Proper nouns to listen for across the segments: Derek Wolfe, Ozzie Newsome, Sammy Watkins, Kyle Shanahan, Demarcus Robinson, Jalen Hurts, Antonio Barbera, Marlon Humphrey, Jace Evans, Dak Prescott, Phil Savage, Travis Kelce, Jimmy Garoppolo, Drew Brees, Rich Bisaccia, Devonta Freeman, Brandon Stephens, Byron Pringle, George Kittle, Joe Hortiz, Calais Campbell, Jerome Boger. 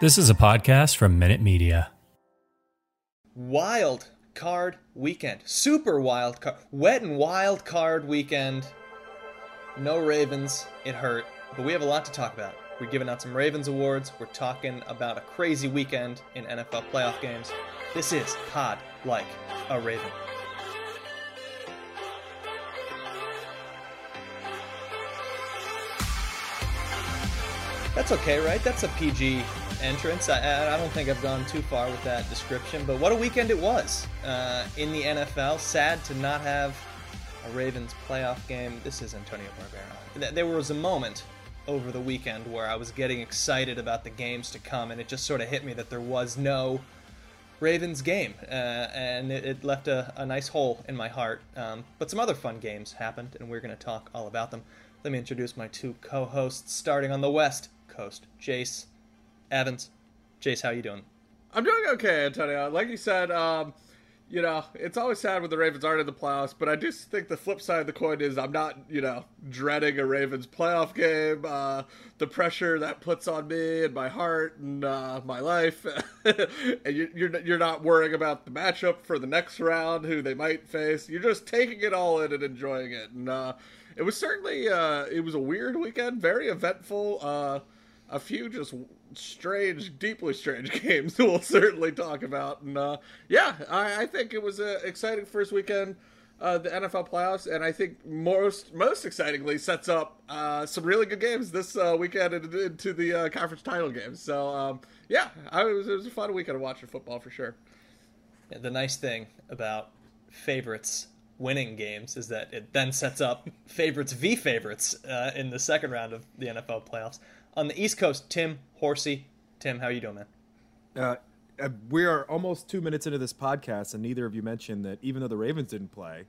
This is a podcast from Minute Media. Wild card weekend. Super wild card. Wet and wild card weekend. No Ravens. It hurt. But we have a lot to talk about. We're giving out some Ravens awards. We're talking about a crazy weekend in NFL playoff games. This is Pod Like a Raven. That's okay, right? That's a PG entrance. I don't think I've gone too far with that description, but what a weekend it was in the NFL. Sad to not have a Ravens playoff game. This is Antonio Barbera. There was a moment over the weekend where I was getting excited about the games to come, and it just sort of hit me that there was no Ravens game, and it left a nice hole in my heart. But some other fun games happened, and we're going to talk all about them. Let me introduce my two co-hosts, starting on the West Coast, Jace Evans. Jace, how you doing? I'm doing okay, Antonio. Like you said, it's always sad when the Ravens aren't in the playoffs, but I do think the flip side of the coin is I'm not, dreading a Ravens playoff game. The pressure that puts on me and my heart and my life, and you're not worrying about the matchup for the next round, who they might face. You're just taking it all in and enjoying it. And it was certainly it was a weird weekend, very eventful. A few just strange, deeply strange games that we'll certainly talk about. And I think it was an exciting first weekend of the NFL playoffs. And I think most excitingly sets up some really good games this weekend into the conference title games. So, it was a fun weekend of watching football for sure. Yeah, the nice thing about favorites winning games is that it then sets up favorites v favorites in the second round of the NFL playoffs. On the East Coast, Tim Horsey. Tim, how you doing, man? We are almost 2 minutes into this podcast, and neither of you mentioned that even though the Ravens didn't play,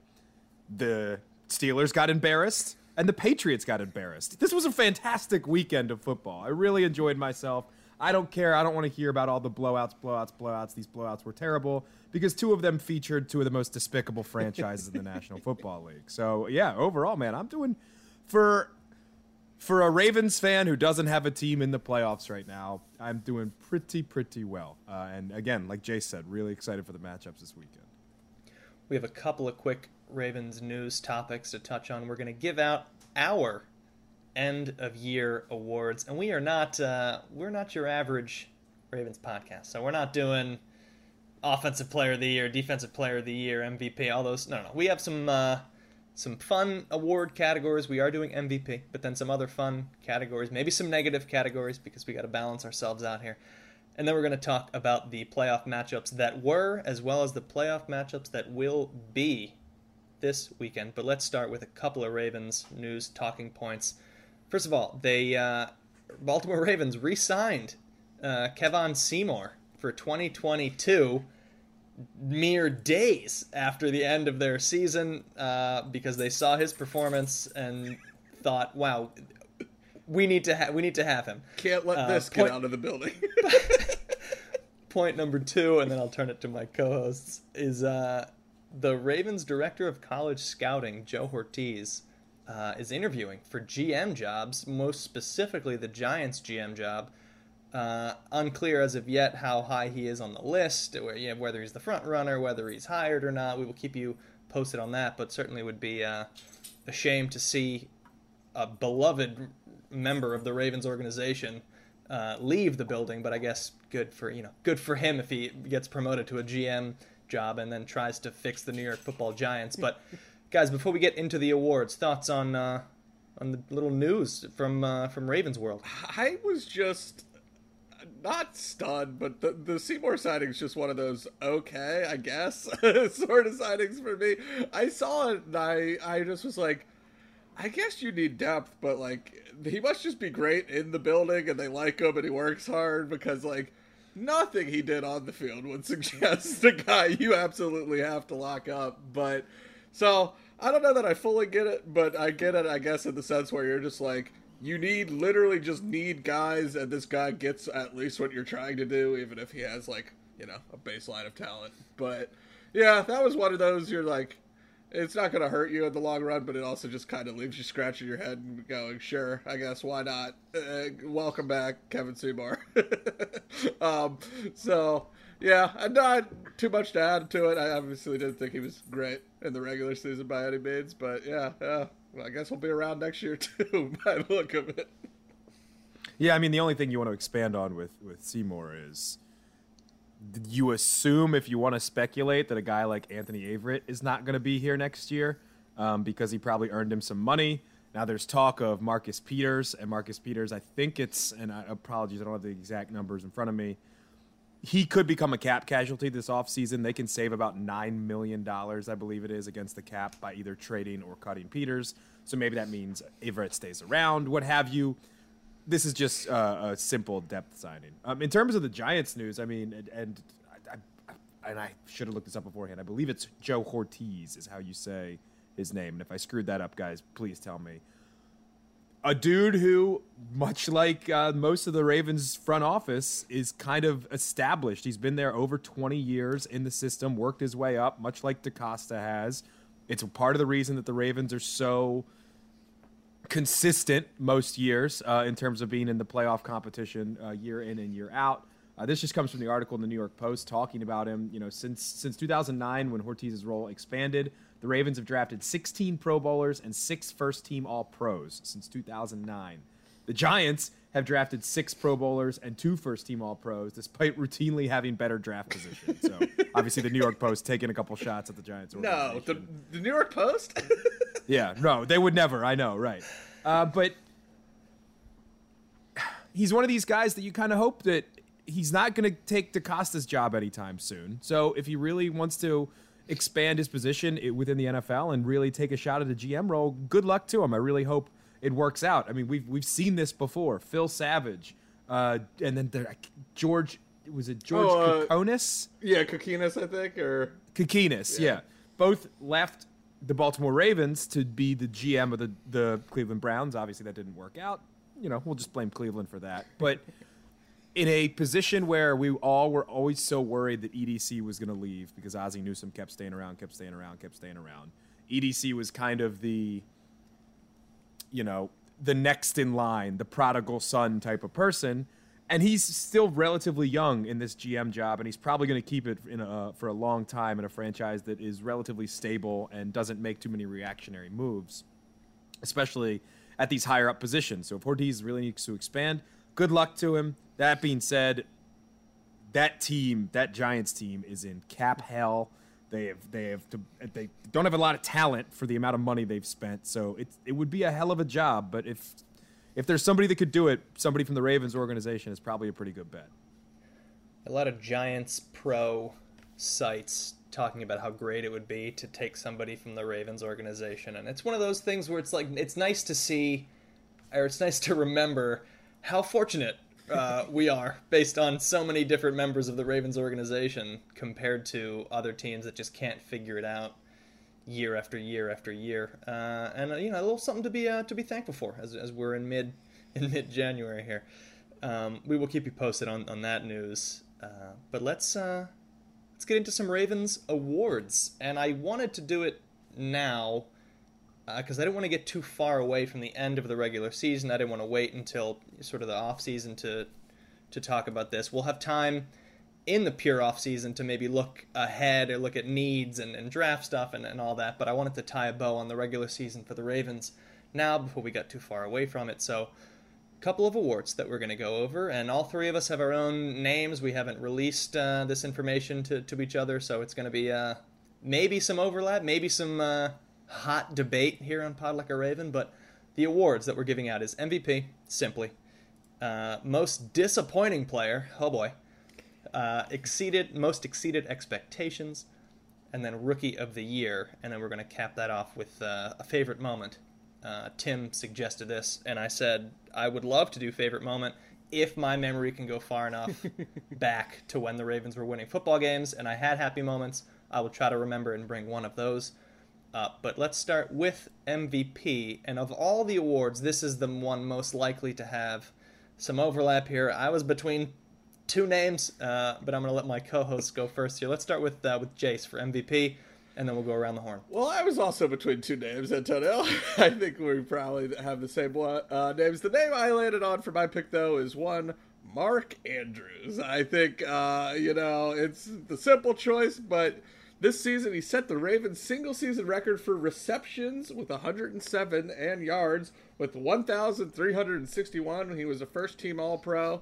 the Steelers got embarrassed and the Patriots got embarrassed. This was a fantastic weekend of football. I really enjoyed myself. I don't care. I don't want to hear about all the blowouts. These blowouts were terrible because two of them featured two of the most despicable franchises in the National Football League. So, yeah, overall, man, I'm doing For a Ravens fan who doesn't have a team in the playoffs right now, I'm doing pretty well. And again, like Jay said, really excited for the matchups this weekend. We have a couple of quick Ravens news topics to touch on. We're going to give out our end of year awards, and we are not we're not your average Ravens podcast. So we're not doing offensive player of the year, defensive player of the year, MVP, all those. No. We have some fun award categories. We are doing MVP, but then some other fun categories, maybe some negative categories, because we got to balance ourselves out here. And then we're going to talk about the playoff matchups that were, as well as the playoff matchups that will be this weekend. But let's start with a couple of Ravens news talking points. First of all, Baltimore Ravens re-signed Kevon Seymour for 2022. Mere days after the end of their season because they saw his performance and thought, wow, We need to have him. Can't let this get out of the building. Point number two, and then I'll turn it to my co-hosts, is the Ravens director of college scouting, Joe Hortiz, is interviewing for GM jobs, most specifically the Giants GM job. Unclear as of yet how high he is on the list, whether he's the front runner, whether he's hired or not. We will keep you posted on that, but certainly would be a shame to see a beloved member of the Ravens organization leave the building. But I guess good for him if he gets promoted to a GM job and then tries to fix the New York Football Giants. But guys, before we get into the awards, thoughts on the little news from Ravens World? I was just not stunned, but the Seymour signing is just one of those okay, I guess, sort of signings for me. I saw it and I just was like, I guess you need depth, but like he must just be great in the building and they like him and he works hard, because like nothing he did on the field would suggest the guy you absolutely have to lock up. But so I don't know that I fully get it, but I get it, I guess, in the sense where you're just like, you need guys, and this guy gets at least what you're trying to do, even if he has, like, a baseline of talent. But, yeah, that was one of those you're like, it's not going to hurt you in the long run, but it also just kind of leaves you scratching your head and going, sure, I guess, why not? Welcome back, Kevon Seymour. So, yeah, I'm not too much to add to it. I obviously didn't think he was great in the regular season by any means, but, yeah. Well, I guess we'll be around next year, too, by the look of it. Yeah, I mean, the only thing you want to expand on with Seymour is you assume, if you want to speculate, that a guy like Anthony Averett is not going to be here next year because he probably earned him some money. Now there's talk of Marcus Peters, and I think it's, and apologies, I don't have the exact numbers in front of me, he could become a cap casualty this offseason. They can save about $9 million, I believe it is, against the cap by either trading or cutting Peters. So maybe that means Averett stays around, what have you. This is just a simple depth signing. In terms of the Giants news, I mean, and I should have looked this up beforehand. I believe it's Joe Hortiz is how you say his name. And if I screwed that up, guys, please tell me. A dude who, much like most of the Ravens front office, is kind of established. He's been there over 20 years in the system, worked his way up, much like DaCosta has. It's part of the reason that the Ravens are so consistent most years in terms of being in the playoff competition year in and year out. This just comes from the article in the New York Post talking about him. Since 2009, when Hortiz's role expanded, the Ravens have drafted 16 Pro Bowlers and 6 first-team All-Pros since 2009. The Giants have drafted 6 Pro Bowlers and 2 first-team All-Pros, despite routinely having better draft position. So, obviously, the New York Post taking a couple shots at the Giants. No, the New York Post? Yeah, no, they would never. I know, right. But he's one of these guys that you kind of hope that he's not going to take DaCosta's job anytime soon. So, if he really wants to expand his position within the NFL and really take a shot at the GM role, good luck to him. I really hope it works out. I mean, we've seen this before. Phil Savage, and then George Kokinis? Yeah, Kokinis, I think, or Kokinis, yeah. Both left the Baltimore Ravens to be the GM of the Cleveland Browns. Obviously, that didn't work out. We'll just blame Cleveland for that. But in a position where we all were always so worried that EDC was going to leave because Ozzie Newsome kept staying around. EDC was kind of the, the next in line, the prodigal son type of person. And he's still relatively young in this GM job, and he's probably going to keep it for a long time in a franchise that is relatively stable and doesn't make too many reactionary moves, especially at these higher up positions. So if Hortiz really needs to expand, good luck to him. That being said, that Giants team is in cap hell. They don't have a lot of talent for the amount of money they've spent. So it would be a hell of a job, but if there's somebody that could do it, somebody from the Ravens organization is probably a pretty good bet. A lot of Giants pro sites talking about how great it would be to take somebody from the Ravens organization, and it's one of those things where it's like it's nice to see, or it's nice to remember how fortunate we are based on so many different members of the Ravens organization compared to other teams that just can't figure it out year after year after year. And a little something to be thankful for as we're in mid in mid-January here. We will keep you posted on that news. But let's get into some Ravens awards. And I wanted to do it now because I didn't want to get too far away from the end of the regular season. I didn't want to wait until sort of the offseason to talk about this. We'll have time in the pure offseason to maybe look ahead or look at needs and draft stuff and all that. But I wanted to tie a bow on the regular season for the Ravens now before we got too far away from it. So a couple of awards that we're going to go over. And all three of us have our own names. We haven't released this information to each other. So it's going to be maybe some overlap, maybe some hot debate here on Pod Like a Raven. But the awards that we're giving out is MVP, simply. Most disappointing player, oh boy. Most exceeded expectations, and then rookie of the year, and then we're going to cap that off with a favorite moment. Tim suggested this, and I said I would love to do favorite moment if my memory can go far enough back to when the Ravens were winning football games, and I had happy moments. I will try to remember and bring one of those. But let's start with MVP, and of all the awards, this is the one most likely to have some overlap here. I was between two names, but I'm going to let my co-hosts go first here. Let's start with Jace for MVP, and then we'll go around the horn. Well, I was also between two names, Antonio. I think we probably have the same names. The name I landed on for my pick, though, is one Mark Andrews. I think, it's the simple choice, but this season he set the Ravens' single-season record for receptions with 107 and yards with 1,361. He was a first-team All-Pro.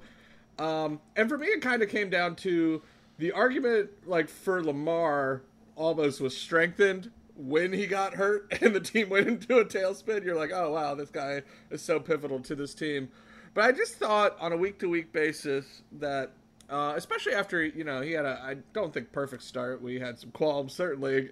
And for me, it kind of came down to the argument, like, for Lamar almost was strengthened when he got hurt and the team went into a tailspin. You're like, oh, wow, this guy is so pivotal to this team. But I just thought on a week-to-week basis that, especially after, he had I don't think, perfect start. We had some qualms, certainly,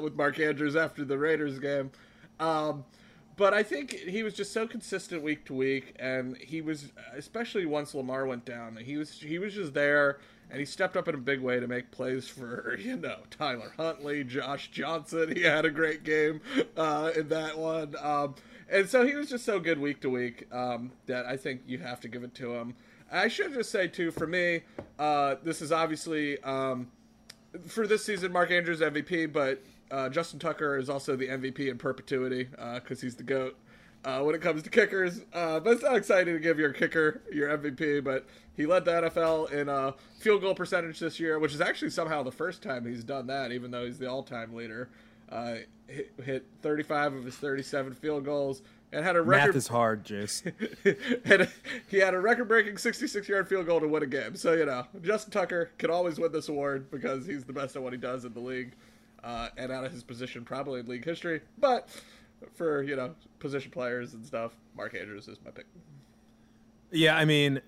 with Mark Andrews after the Raiders game. But I think he was just so consistent week to week, and he was, especially once Lamar went down, he was just there, and he stepped up in a big way to make plays for, Tyler Huntley, Josh Johnson. He had a great game in that one. And so he was just so good week to week that I think you have to give it to him. I should just say, too, for me, this is obviously, for this season, Mark Andrews MVP, but Justin Tucker is also the MVP in perpetuity because he's the GOAT when it comes to kickers. But it's not exciting to give your kicker your MVP, but he led the NFL in field goal percentage this year, which is actually somehow the first time he's done that, even though he's the all-time leader. Hit 35 of his 37 field goals and had a record. Math is hard, Jace. He had a record-breaking 66-yard field goal to win a game. So, Justin Tucker can always win this award because he's the best at what he does in the league. And out of his position, probably in league history. But for, position players and stuff, Mark Andrews is my pick. Yeah, I mean,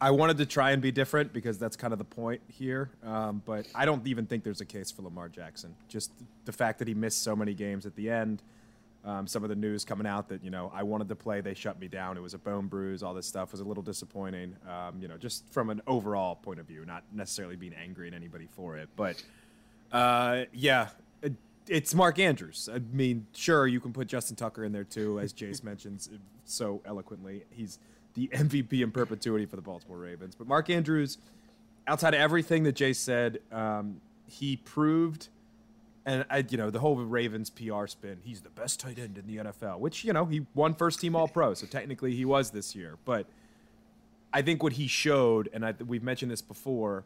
I wanted to try and be different because that's kind of the point here. But I don't even think there's a case for Lamar Jackson. Just the fact that he missed so many games at the end. Some of the news coming out that, I wanted to play, they shut me down. It was a bone bruise. All this stuff was a little disappointing, just from an overall point of view, not necessarily being angry at anybody for it. But it's Mark Andrews. I mean, sure, you can put Justin Tucker in there too, as Jace mentions so eloquently. He's the MVP in perpetuity for the Baltimore Ravens. But Mark Andrews, outside of everything that Jace said, he proved, and the whole Ravens PR spin, he's the best tight end in the NFL, which, he won first-team All-Pro, so technically he was this year. But I think what he showed, and we've mentioned this before,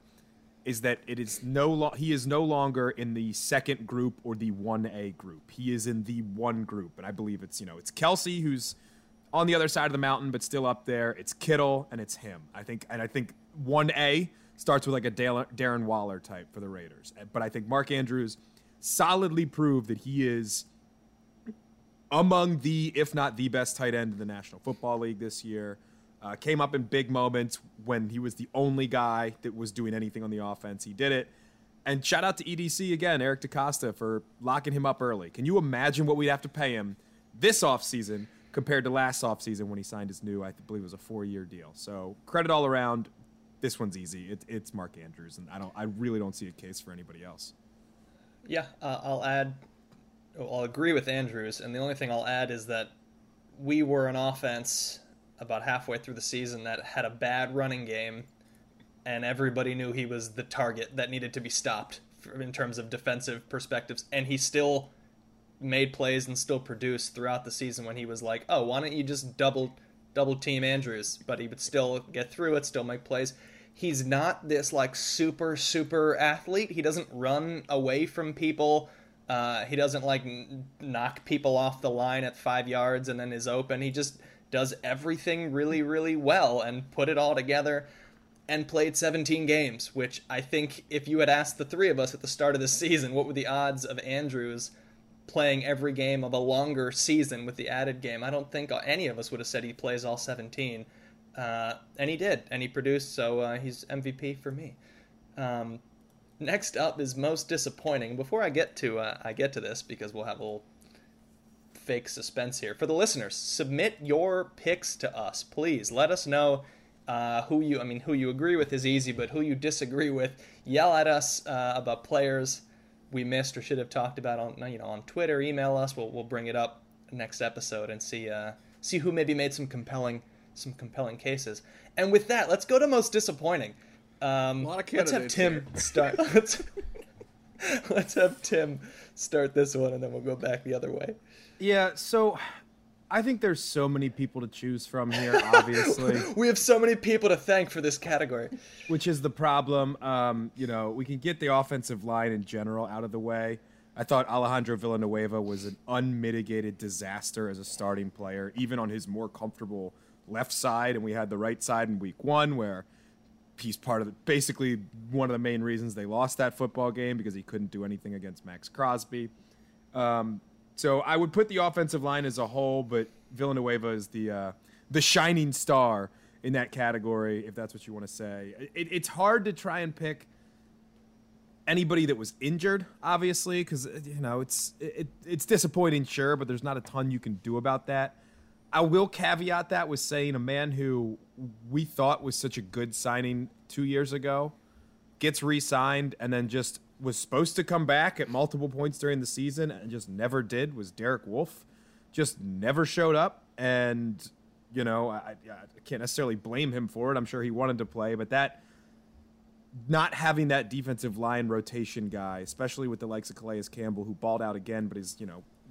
is that he is no longer in the second group or the 1A group. He is in the one group, and I believe it's, it's Kelsey, who's on the other side of the mountain but still up there. It's Kittle, and it's him. I think 1A starts with like a Darren Waller type for the Raiders. But I think Mark Andrews solidly proved that he is among the, if not the best tight end in the National Football League this year. Came up in big moments when he was the only guy that was doing anything on the offense. He did it. And shout out to EDC again, Eric DaCosta, for locking him up early. Can you imagine what we'd have to pay him this offseason compared to last offseason when he signed his new, I believe it was a 4-year deal. So credit all around. This one's easy. It's Mark Andrews, and I really don't see a case for anybody else. Yeah, I'll agree with Andrews. And the only thing I'll add is that we were an offense about halfway through the season that had a bad running game, and everybody knew he was the target that needed to be stopped in terms of defensive perspectives, and he still made plays and still produced throughout the season when he was like, oh, why don't you just double team Andrews? But he would still get through it, still make plays. He's not this like super athlete. He doesn't run away from people. He doesn't like knock people off the line at 5 yards and then is open. He just does everything really well and put it all together and played 17 games, which I think if you had asked the three of us at the start of the season, what were the odds of Andrews playing every game of a longer season with the added game, I don't think any of us would have said he plays all 17. And he did, and he produced, so he's MVP for me. Next up is most disappointing. Before I get to this, because we'll have a little fake suspense here. For the listeners, submit your picks to us, please. Let us know who you agree with is easy, but who you disagree with. Yell at us about players we missed or should have talked about on Twitter. Email us. We'll bring it up next episode and see who maybe made some compelling cases. And with that, let's go to most disappointing. A lot of candidates. Let's have Tim start this one, and then we'll go back the other way. Yeah, so I think there's so many people to choose from here, obviously. We have so many people to thank for this category. Which is the problem. We can get the offensive line in general out of the way. I thought Alejandro Villanueva was an unmitigated disaster as a starting player, even on his more comfortable left side, and we had the right side in week one where he's part of basically one of the main reasons they lost that football game, because he couldn't do anything against Max Crosby. So I would put the offensive line as a whole, but Villanueva is the shining star in that category, if that's what you want to say. It's hard to try and pick anybody that was injured, obviously, because it's disappointing, sure, but there's not a ton you can do about that. I will caveat that with saying a man who we thought was such a good signing 2 years ago gets re-signed and then just was supposed to come back at multiple points during the season and just never did, was Derek Wolfe. Just never showed up. And, I can't necessarily blame him for it. I'm sure he wanted to play, but that not having that defensive line rotation guy, especially with the likes of Calais Campbell, who balled out again, but is,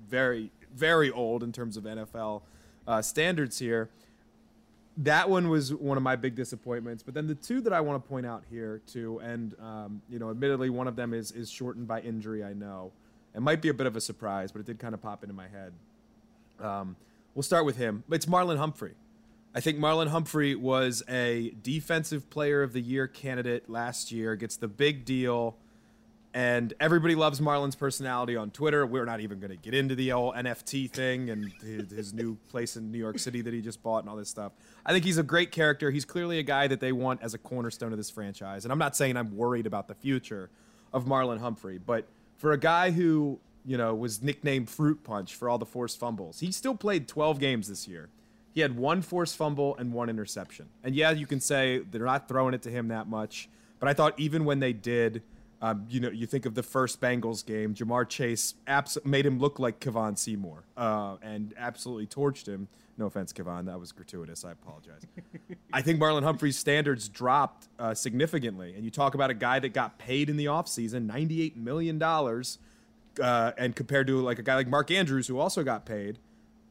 very, very old in terms of NFL standards here. That one was one of my big disappointments. But then the two that I want to point out here too, and admittedly one of them is shortened by injury. I know it might be a bit of a surprise, but it did kind of pop into my head. We'll start with him. It's Marlon Humphrey. I think Marlon Humphrey was a defensive player of the year candidate last year, gets the big deal, and everybody loves Marlon's personality on Twitter. We're not even going to get into the old NFT thing and his new place in New York City that he just bought and all this stuff. I think he's a great character. He's clearly a guy that they want as a cornerstone of this franchise. And I'm not saying I'm worried about the future of Marlon Humphrey, but for a guy who, was nicknamed Fruit Punch for all the forced fumbles, he still played 12 games this year. He had one forced fumble and one interception. And yeah, you can say they're not throwing it to him that much, but I thought even when they did, you think of the first Bengals game, Jamar Chase made him look like Kevon Seymour and absolutely torched him. No offense, Kevon. That was gratuitous. I apologize. I think Marlon Humphrey's standards dropped significantly. And you talk about a guy that got paid in the offseason, $98 million, and compared to like a guy like Mark Andrews, who also got paid.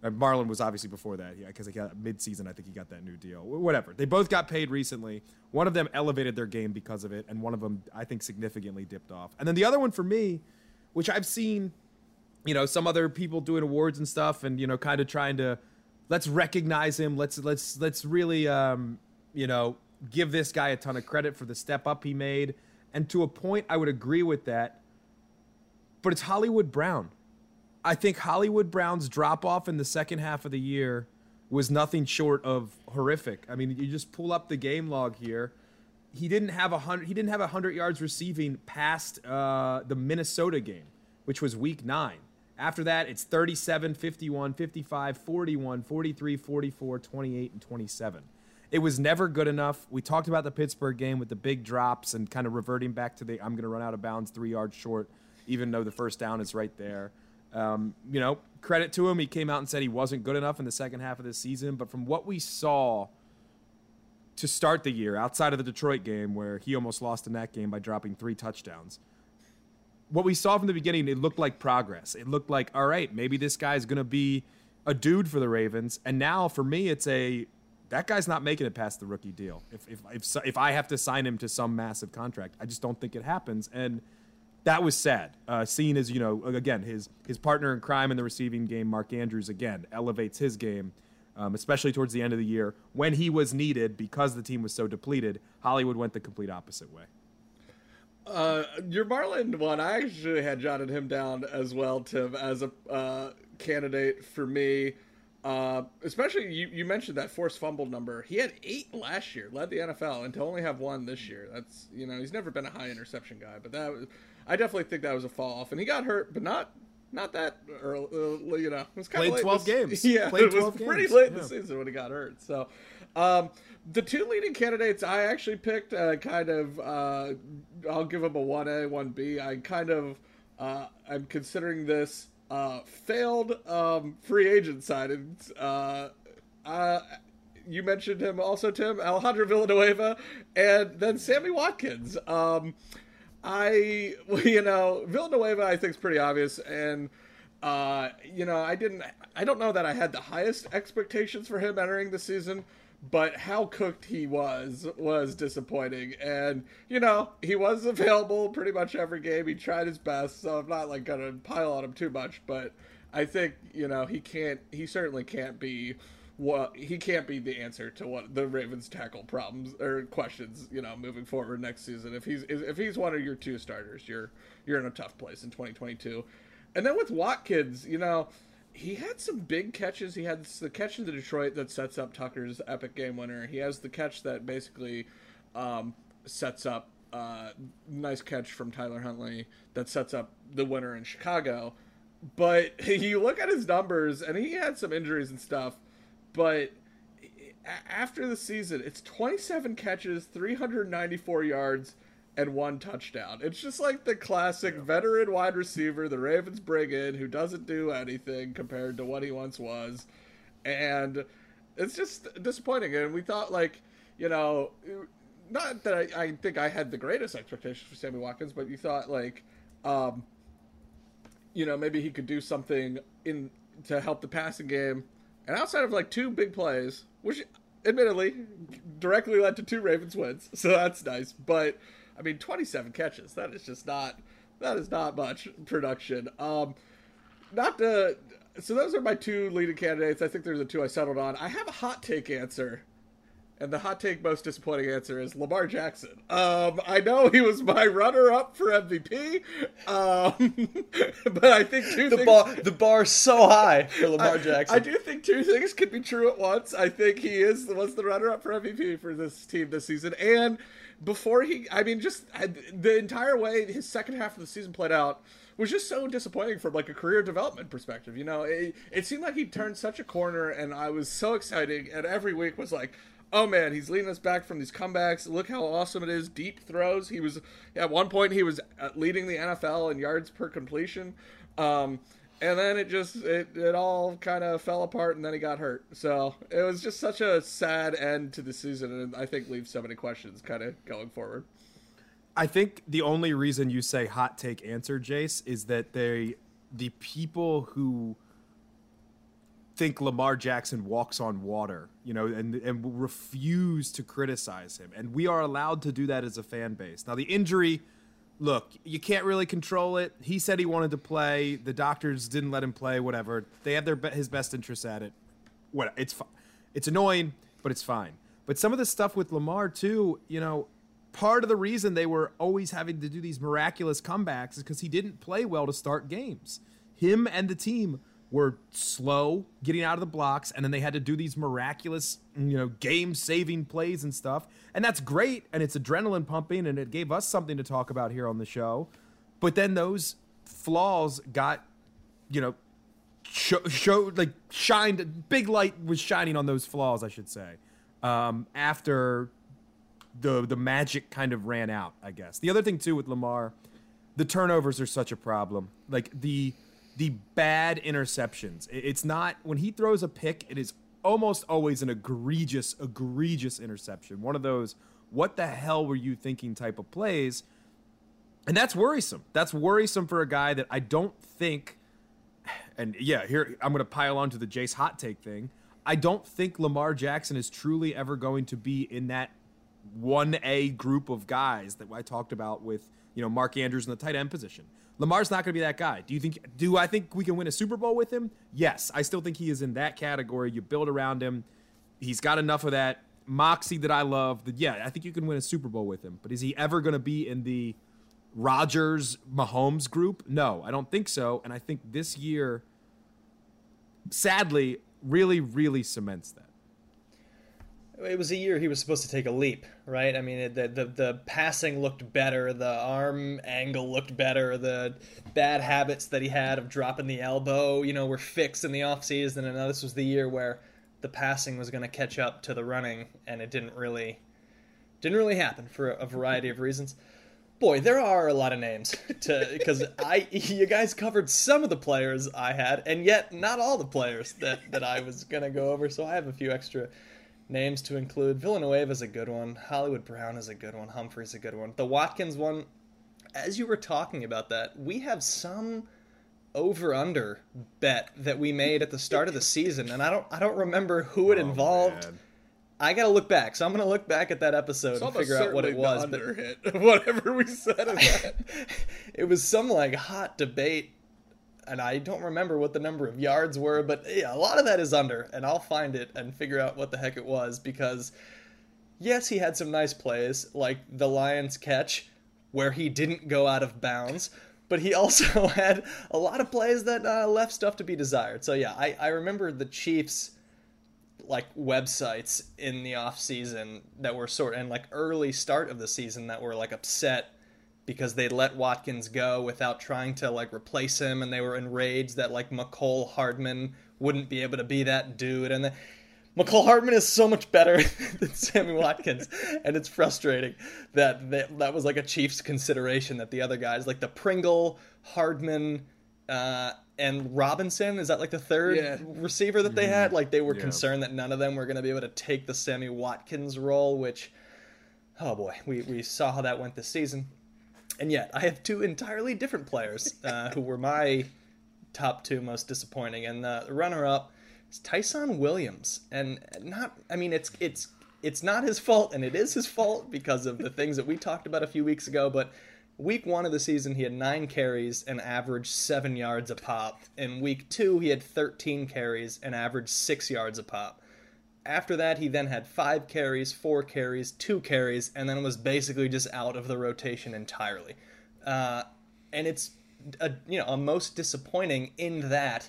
Marlon was obviously before that because he got midseason. I think he got that new deal. Whatever. They both got paid recently. One of them elevated their game because of it, and one of them, I think, significantly dipped off. And then the other one for me, which I've seen, some other people doing awards and stuff and, kind of trying to let's recognize him. Let's really, give this guy a ton of credit for the step up he made. And to a point, I would agree with that. But it's Hollywood Brown. I think Hollywood Brown's drop-off in the second half of the year was nothing short of horrific. I mean, you just pull up the game log here. He didn't have 100 yards receiving past the Minnesota game, which was week 9. After that, it's 37, 51, 55, 41, 43, 44, 28, and 27. It was never good enough. We talked about the Pittsburgh game with the big drops and kind of reverting back to the I'm going to run out of bounds 3 yards short, even though the first down is right there. You know, credit to him. He came out and said he wasn't good enough in the second half of the season. But from what we saw to start the year, outside of the Detroit game where he almost lost in that game by dropping 3 touchdowns, what we saw from the beginning, it looked like progress. It looked like, all right, maybe this guy's going to be a dude for the Ravens. And now for me, it's a, that guy's not making it past the rookie deal. If I have to sign him to some massive contract, I just don't think it happens. And that was sad, seeing as, you know, again, his partner in crime in the receiving game, Mark Andrews, again, elevates his game, especially towards the end of the year when he was needed because the team was so depleted. Hollywood went the complete opposite way. Your Marlon one, I actually had jotted him down as well, Tim, as a candidate for me. Especially you mentioned that forced fumble number. He had 8 last year, led the NFL, and to only have 1 this year. That's, you know, he's never been a high interception guy, but that was, I definitely think that was a fall off. And he got hurt, but not that early. You know, it was kind of late. 12 games. Yeah, played 12 games. It was pretty late in the season when he got hurt. So, the 2 leading candidates I actually picked, I'll give them a 1A, 1B. I kind of, I'm considering this failed free agent signing. You mentioned him also, Tim, Alejandro Villanueva, and then Sammy Watkins. Villanueva, I think, is pretty obvious, and I don't know that I had the highest expectations for him entering the season, but how cooked he was disappointing. And, you know, he was available pretty much every game. He tried his best, so I'm not, like, going to pile on him too much. But I think, you know, he can't be the answer to what the Ravens tackle problems or questions, you know, moving forward next season. If he's one of your 2 starters, you're in a tough place in 2022. And then with Watkins, you know, he had some big catches. He had the catch in the Detroit that sets up Tucker's epic game winner. He has the catch that basically sets up a nice catch from Tyler Huntley that sets up the winner in Chicago. But you look at his numbers, and he had some injuries and stuff, but after the season, it's 27 catches, 394 yards, and 1 touchdown. It's just like the classic veteran wide receiver the Ravens bring in who doesn't do anything compared to what he once was. And it's just disappointing. And we thought, like, you know, not that I think I had the greatest expectations for Sammy Watkins, but you thought, like, you know, maybe he could do something in to help the passing game. And outside of, like, 2 big plays, which admittedly directly led to 2 Ravens wins, so that's nice. But I mean, 27 catches, that is just not much production. So those are my 2 leading candidates. I think there's the 2 I settled on. I have a hot take answer, and the hot take most disappointing answer is Lamar Jackson. I know he was my runner-up for MVP, but I think two things... The bar's so high for Lamar Jackson. I do think 2 things could be true at once. I think he was the runner-up for MVP for this team this season, and the entire way his second half of the season played out was just so disappointing from, like, a career development perspective. You know, it seemed like he turned such a corner, and I was so excited, and every week was like, oh man, he's leading us back from these comebacks. Look how awesome it is. Deep throws. He was, at one point, he was leading the NFL in yards per completion. And then it all kind of fell apart, and then he got hurt. So it was just such a sad end to the season, and I think leaves so many questions kind of going forward. I think the only reason you say hot take answer, Jace, is that the people who think Lamar Jackson walks on water, you know, and refuse to criticize him. And we are allowed to do that as a fan base. Now, the injury... Look, you can't really control it. He said he wanted to play. The doctors didn't let him play, whatever. They have his best interests at it. It's annoying, but it's fine. But some of the stuff with Lamar, too, you know, part of the reason they were always having to do these miraculous comebacks is because he didn't play well to start games. Him and the team were slow getting out of the blocks, and then they had to do these miraculous, you know, game-saving plays and stuff. And that's great, and it's adrenaline pumping, and it gave us something to talk about here on the show. But then those flaws got, you know, shined, big light was shining on those flaws, I should say, after the magic kind of ran out, I guess. The other thing, too, with Lamar, the turnovers are such a problem. Like, the the bad interceptions. It's not, when he throws a pick, it is almost always an egregious interception. One of those, what the hell were you thinking type of plays. And that's worrisome. That's worrisome for a guy that I don't think, and yeah, here I'm going to pile on to the Jace hot take thing. I don't think Lamar Jackson is truly ever going to be in that 1A group of guys that I talked about with, you know, Mark Andrews in the tight end position. Lamar's not going to be that guy. Do I think we can win a Super Bowl with him? Yes. I still think he is in that category. You build around him. He's got enough of that moxie that I love. That, yeah, I think you can win a Super Bowl with him. But is he ever going to be in the Rodgers, Mahomes group? No, I don't think so. And I think this year, sadly, really, really cements that. It was a year he was supposed to take a leap, right? I mean, the passing looked better, the arm angle looked better, the bad habits that he had of dropping the elbow, you know, were fixed in the offseason, and this was the year where the passing was going to catch up to the running, and it didn't really happen for a variety of reasons. Boy, there are a lot of names because you guys covered some of the players I had, and yet not all the players that I was going to go over, so I have a few extra names to include. Villanueva is a good one. Hollywood Brown is a good one. Humphrey is a good one. The Watkins one, as you were talking about that, we have some over-under bet that we made at the start of the season, and I don't remember who it involved. Man. I got to look back. So I'm going to look back at that episode and figure out what it was. But hit whatever we said in that. It was some like hot debate, and I don't remember what the number of yards were, but yeah, a lot of that is under, and I'll find it and figure out what the heck it was, because yes, he had some nice plays, like the Lions catch where he didn't go out of bounds, but he also had a lot of plays that left stuff to be desired. So yeah, I remember the Chiefs like websites in the off season that were and like early start of the season that were like upset because they let Watkins go without trying to like replace him, and they were enraged that like McCole Hardman wouldn't be able to be that dude. And McCole Hardman is so much better than Sammy Watkins, and it's frustrating that that was like a Chiefs consideration, that the other guys like the Pringle, Hardman, and Robinson, is that like the third receiver that they had? Like they were concerned that none of them were going to be able to take the Sammy Watkins role, which, oh boy, we saw how that went this season. And yet, I have two entirely different players who were my top two most disappointing. And the runner-up is Ty'Son Williams. And not, I mean, it's not his fault, and it is his fault because of the things that we talked about a few weeks ago. But week one of the season, he had 9 carries and averaged 7 yards a pop. In week two, he had 13 carries and averaged 6 yards a pop. After that, he then had 5 carries, 4 carries, 2 carries, and then was basically just out of the rotation entirely. And it's a most disappointing in that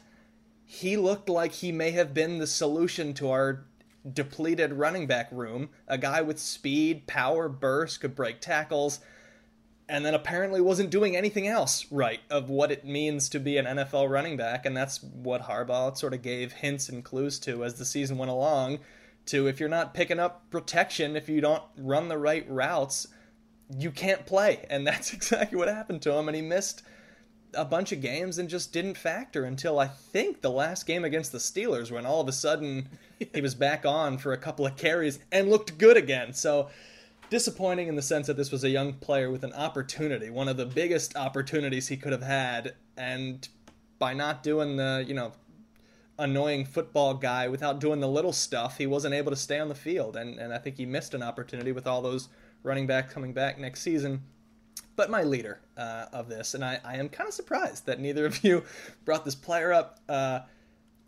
he looked like he may have been the solution to our depleted running back room. A guy with speed, power, burst, could break tackles, and then apparently wasn't doing anything else right of what it means to be an NFL running back. And that's what Harbaugh sort of gave hints and clues to as the season went along, to if you're not picking up protection, if you don't run the right routes, you can't play. And that's exactly what happened to him. And he missed a bunch of games and just didn't factor until I think the last game against the Steelers, when all of a sudden he was back on for a couple of carries and looked good again. So disappointing in the sense that this was a young player with an opportunity, one of the biggest opportunities he could have had, and by not doing the, annoying football guy, without doing the little stuff, he wasn't able to stay on the field, and I think he missed an opportunity with all those running backs coming back next season. But my leader of this, and I am kind of surprised that neither of you brought this player up,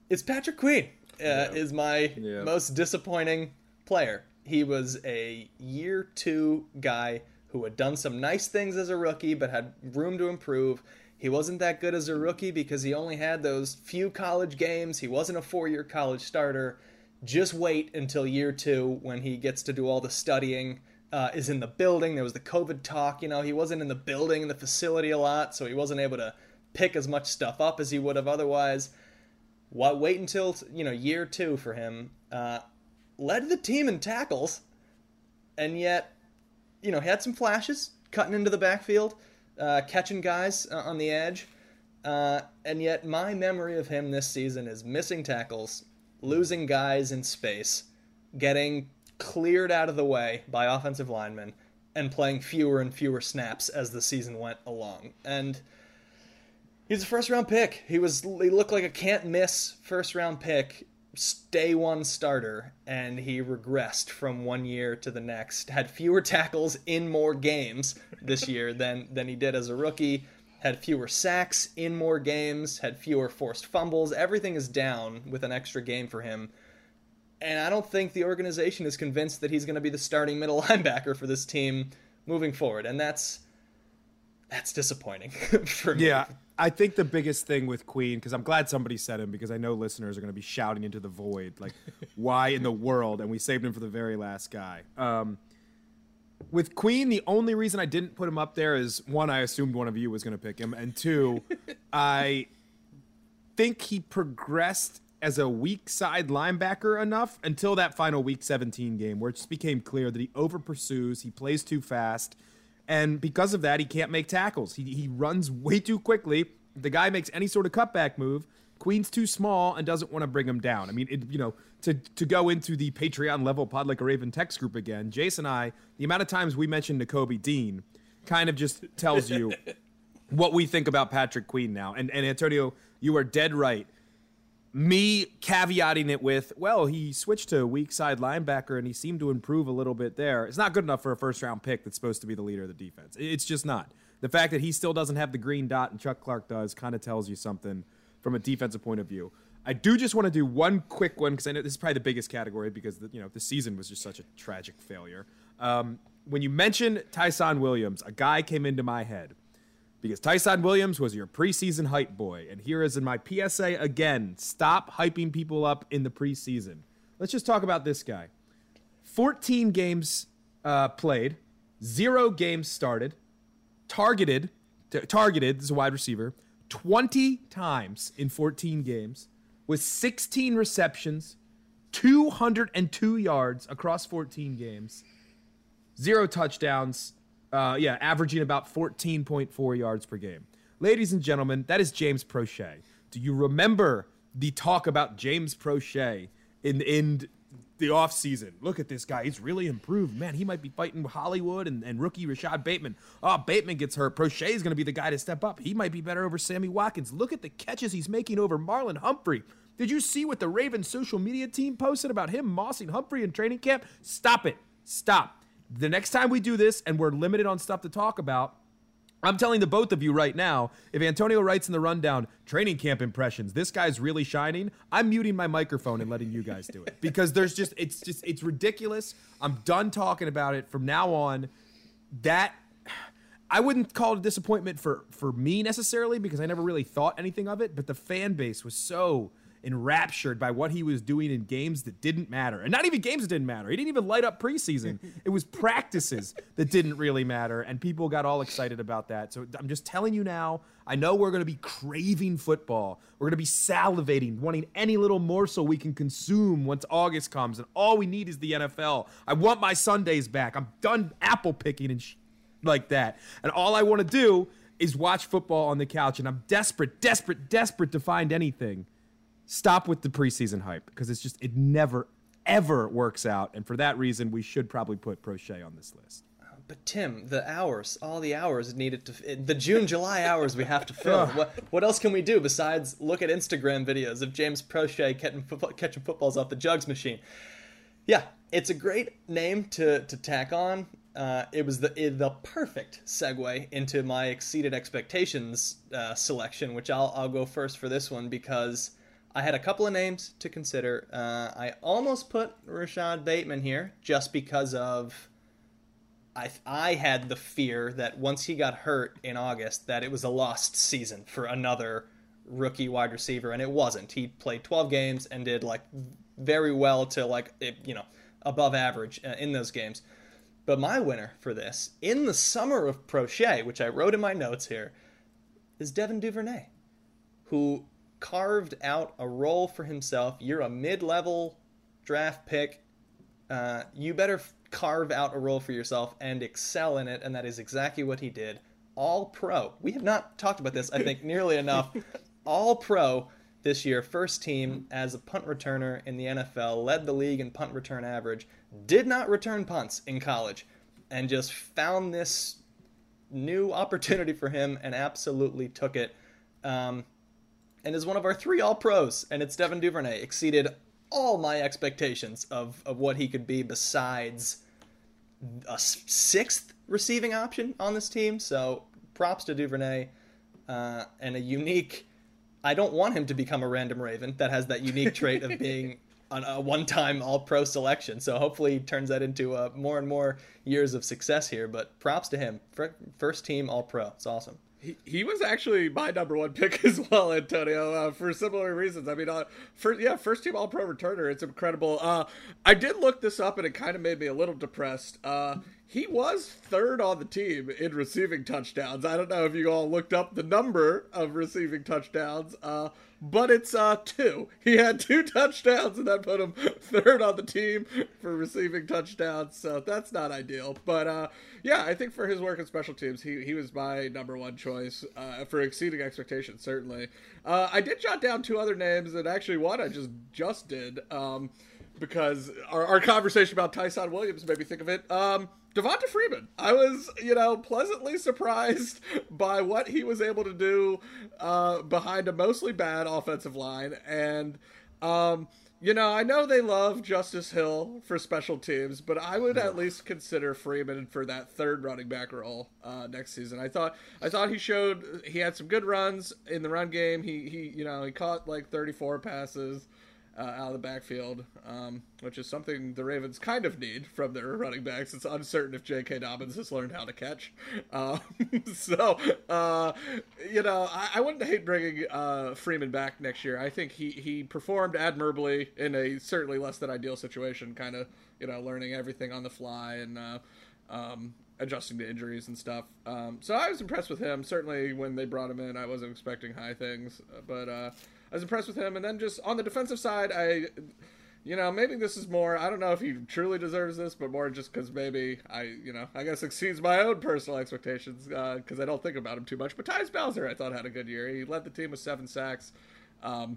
it's Patrick Queen is my most disappointing player. He was a year two guy who had done some nice things as a rookie, but had room to improve. He wasn't that good as a rookie because he only had those few college games. He wasn't a 4-year college starter. Just wait until year two when he gets to do all the studying, is in the building. There was the COVID talk. He wasn't in the building, in the facility a lot, so he wasn't able to pick as much stuff up as he would have otherwise. Why wait until, year two for him? Led the team in tackles, and yet, had some flashes, cutting into the backfield, catching guys on the edge, And yet my memory of him this season is missing tackles, losing guys in space, getting cleared out of the way by offensive linemen, and playing fewer and fewer snaps as the season went along. And he's a first-round pick. He looked like a can't-miss first-round pick, day one starter, and he regressed from one year to the next. Had fewer tackles in more games this year than he did as a rookie. Had fewer sacks in more games. Had fewer forced fumbles. Everything is down with an extra game for him. And I don't think the organization is convinced that he's going to be the starting middle linebacker for this team moving forward. And that's disappointing for me. Yeah, I think the biggest thing with Queen, because I'm glad somebody said him, because I know listeners are going to be shouting into the void, like, why in the world? And we saved him for the very last guy. With Queen, the only reason I didn't put him up there is, one, I assumed one of you was going to pick him. And two, I think he progressed as a weak side linebacker enough until that final week 17 game, where it just became clear that he over pursues, he plays too fast, and because of that, he can't make tackles. He runs way too quickly. The guy makes any sort of cutback move. Queen's too small and doesn't want to bring him down. I mean, to go into the Patreon level Pod Like a Raven text group again, Jace and I, the amount of times we mentioned Nakobe Dean kind of just tells you what we think about Patrick Queen now. And Antonio, you are dead right. Me caveating it with, well, he switched to weak side linebacker and he seemed to improve a little bit there. It's not good enough for a first-round pick that's supposed to be the leader of the defense. It's just not. The fact that he still doesn't have the green dot and Chuck Clark does kind of tells you something from a defensive point of view. I do just want to do one quick one, because I know this is probably the biggest category, because the season was just such a tragic failure. When you mention Ty'Son Williams, a guy came into my head, because Ty'Son Williams was your preseason hype boy. And here is in my PSA again. Stop hyping people up in the preseason. Let's just talk about this guy. 14 games played. 0 games started. Targeted as a wide receiver 20 times in 14 games. With 16 receptions. 202 yards across 14 games. 0 touchdowns. Averaging about 14.4 yards per game. Ladies and gentlemen, that is James Proche. Do you remember the talk about James Proche in the offseason? Look at this guy. He's really improved. Man, he might be fighting Hollywood and rookie Rashad Bateman. Oh, Bateman gets hurt. Proche is going to be the guy to step up. He might be better over Sammy Watkins. Look at the catches he's making over Marlon Humphrey. Did you see what the Ravens social media team posted about him mossing Humphrey in training camp? Stop it. Stop. The next time we do this and we're limited on stuff to talk about, I'm telling the both of you right now, if Antonio writes in the rundown, training camp impressions, this guy's really shining, I'm muting my microphone and letting you guys do it. Because it's ridiculous. I'm done talking about it from now on. That, I wouldn't call it a disappointment for me necessarily, because I never really thought anything of it, but the fan base was so enraptured by what he was doing in games that didn't matter. And not even games that didn't matter. He didn't even light up preseason. It was practices that didn't really matter, and people got all excited about that. So I'm just telling you now, I know we're going to be craving football. We're going to be salivating, wanting any little morsel we can consume once August comes, and all we need is the NFL. I want my Sundays back. I'm done apple picking and like that. And all I want to do is watch football on the couch, and I'm desperate, desperate, desperate to find anything. Stop with the preseason hype, because it's just, it never, ever works out. And for that reason, we should probably put Proche on this list. But Tim, all the hours needed to, the June, July hours we have to fill. What else can we do besides look at Instagram videos of James Proche catching footballs off the jugs machine? Yeah, it's a great name to tack on. It was the perfect segue into my exceeded expectations selection, which I'll go first for this one, because I had a couple of names to consider. I almost put Rashad Bateman here just because of I had the fear that once he got hurt in August that it was a lost season for another rookie wide receiver, and it wasn't. He played 12 games and did very well to above average in those games. But my winner for this, in the summer of Proche, which I wrote in my notes here, is Devin Duvernay, who carved out a role for himself. You're a mid-level draft pick. You better carve out a role for yourself and excel in it, and that is exactly what he did. All-Pro. We have not talked about this, I think, nearly enough. All-Pro this year, first team as a punt returner in the NFL, led the league in punt return average, did not return punts in college, and just found this new opportunity for him and absolutely took it. And is one of our three All-Pros, and it's Devin Duvernay. Exceeded all my expectations of what he could be besides a sixth receiving option on this team. So props to Duvernay and a unique... I don't want him to become a random Raven that has that unique trait of being a one-time All-Pro selection. So hopefully he turns that into more and more years of success here. But props to him. First team All-Pro. It's awesome. He was actually my number one pick as well, Antonio, for similar reasons. I mean, first team All-Pro returner. It's incredible. I did look this up, and it kind of made me a little depressed. He was third on the team in receiving touchdowns. I don't know if you all looked up the number of receiving touchdowns, but it's two. He had two touchdowns, and that put him third on the team for receiving touchdowns, so that's not ideal. But, yeah, I think for his work in special teams, he was my number one choice for exceeding expectations, certainly. I did jot down two other names, and actually one I just did because our conversation about Ty'Son Williams made me think of it. Devonta Freeman. I was, pleasantly surprised by what he was able to do behind a mostly bad offensive line. And, I know they love Justice Hill for special teams, but I would at least consider Freeman for that third running back role next season. I thought he had some good runs in the run game. He caught like 34 passes. Out of the backfield, which is something the Ravens kind of need from their running backs. It's uncertain if J.K. Dobbins has learned how to catch. I wouldn't hate bringing Freeman back next year. I think he performed admirably in a certainly less than ideal situation, kind of, learning everything on the fly and adjusting to injuries and stuff. So I was impressed with him. Certainly when they brought him in, I wasn't expecting high things, but... I was impressed with him. And then just on the defensive side, maybe this is more, I don't know if he truly deserves this, but more just because maybe I guess exceeds my own personal expectations because I don't think about him too much. But Tyus Bowser, I thought, had a good year. He led the team with 7 sacks. I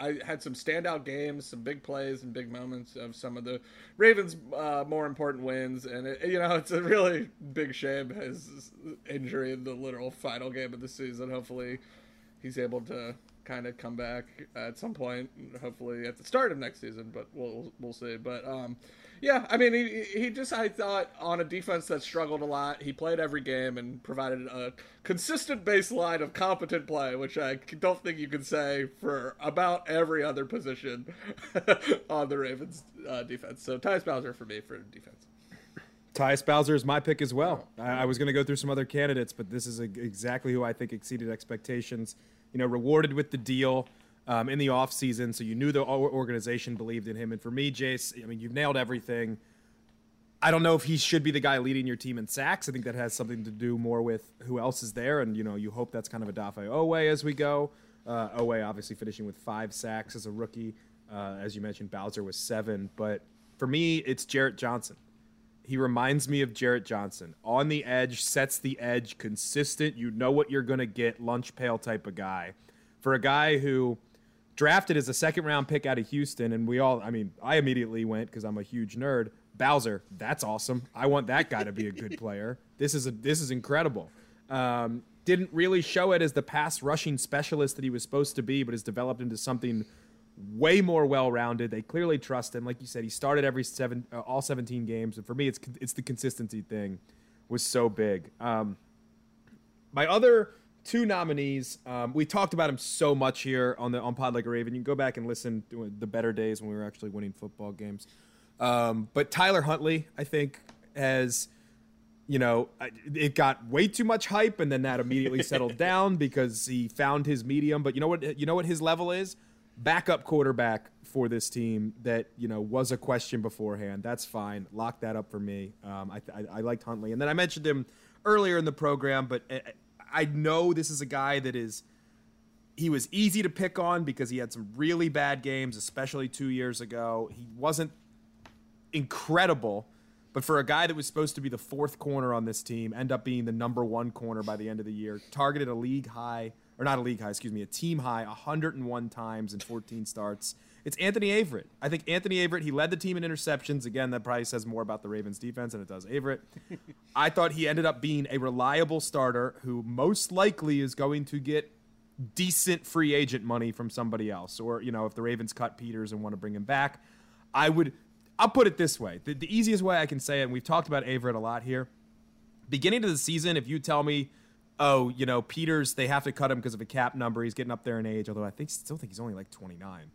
had some standout games, some big plays and big moments of some of the Ravens' more important wins. And, it's a really big shame, his injury in the literal final game of the season. Hopefully he's able to kind of come back at some point, hopefully at the start of next season, but we'll see. But I thought on a defense that struggled a lot, he played every game and provided a consistent baseline of competent play, which I don't think you can say for about every other position on the Ravens defense. So Tyus Bowser for me for defense. Tyus Bowser is my pick as well. I was going to go through some other candidates, but this is exactly who I think exceeded expectations. Rewarded with the deal in the offseason, so you knew the organization believed in him. And for me, Jace, you've nailed everything. I don't know if he should be the guy leading your team in sacks. I think that has something to do more with who else is there, and, you hope that's kind of Odafe Oweh as we go. Oweh obviously finishing with 5 sacks as a rookie. As you mentioned, Bowser was 7. But for me, it's Jarrett Johnson. He reminds me of Jarrett Johnson. On the edge, sets the edge, consistent. You know what you're going to get, lunch pail type of guy. For a guy who drafted as a second-round pick out of Houston, and I immediately went, because I'm a huge nerd, Bowser, that's awesome. I want that guy to be a good player. This is incredible. Didn't really show it as the pass-rushing specialist that he was supposed to be, but has developed into something way more well-rounded. They clearly trust him. Like you said, he started all 17 games. And for me, it's the consistency thing was so big. My other two nominees, we talked about him so much here on Pod Like a Raven. You can go back and listen to the better days when we were actually winning football games. But Tyler Huntley, I think, has... it got way too much hype, and then that immediately settled down because he found his medium. But you know what his level is? Backup quarterback for this team that, was a question beforehand. That's fine. Lock that up for me. I liked Huntley. And then I mentioned him earlier in the program, but I know this is a guy that he was easy to pick on because he had some really bad games, especially 2 years ago. He wasn't incredible, But for a guy that was supposed to be the fourth corner on this team, end up being the number one corner by the end of the year, targeted a team high 101 times in 14 starts. It's Anthony Averett. I think Anthony Averett, he led the team in interceptions. Again, that probably says more about the Ravens defense than it does Averett. I thought he ended up being a reliable starter who most likely is going to get decent free agent money from somebody else. Or, you know, if the Ravens cut Peters and want to bring him back, I'll put it this way. The easiest way I can say it, and we've talked about Averett a lot here, beginning of the season, if you tell me, oh, you know, Peters, they have to cut him because of a cap number. He's getting up there in age, although I still think he's only like 29.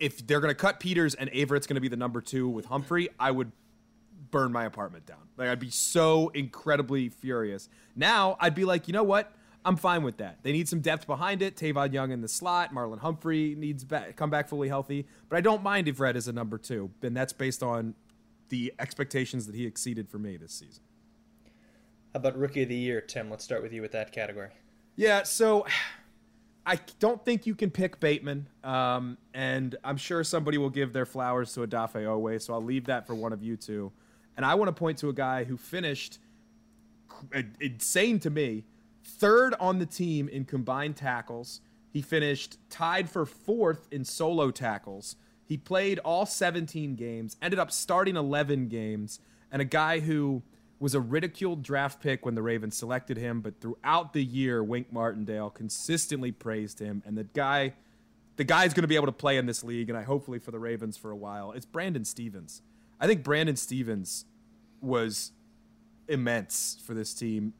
If they're going to cut Peters and Averett's going to be the number two with Humphrey, I would burn my apartment down. Like, I'd be so incredibly furious. Now, I'd be like, you know what? I'm fine with that. They need some depth behind it. Tavon Young in the slot. Marlon Humphrey needs come back fully healthy. But I don't mind if Red is a number two, and that's based on the expectations that he exceeded for me this season. How about Rookie of the Year, Tim? Let's start with you with that category. Yeah, so I don't think you can pick Bateman, and I'm sure somebody will give their flowers to Odafe Oweh, so I'll leave that for one of you two. And I want to point to a guy who finished, insane to me, third on the team in combined tackles. He finished tied for fourth in solo tackles. He played all 17 games, ended up starting 11 games, and a guy who was a ridiculed draft pick when the Ravens selected him, but throughout the year, Wink Martindale consistently praised him, and the guy's going to be able to play in this league, and hopefully for the Ravens for a while. It's Brandon Stephens. I think Brandon Stephens was immense for this team,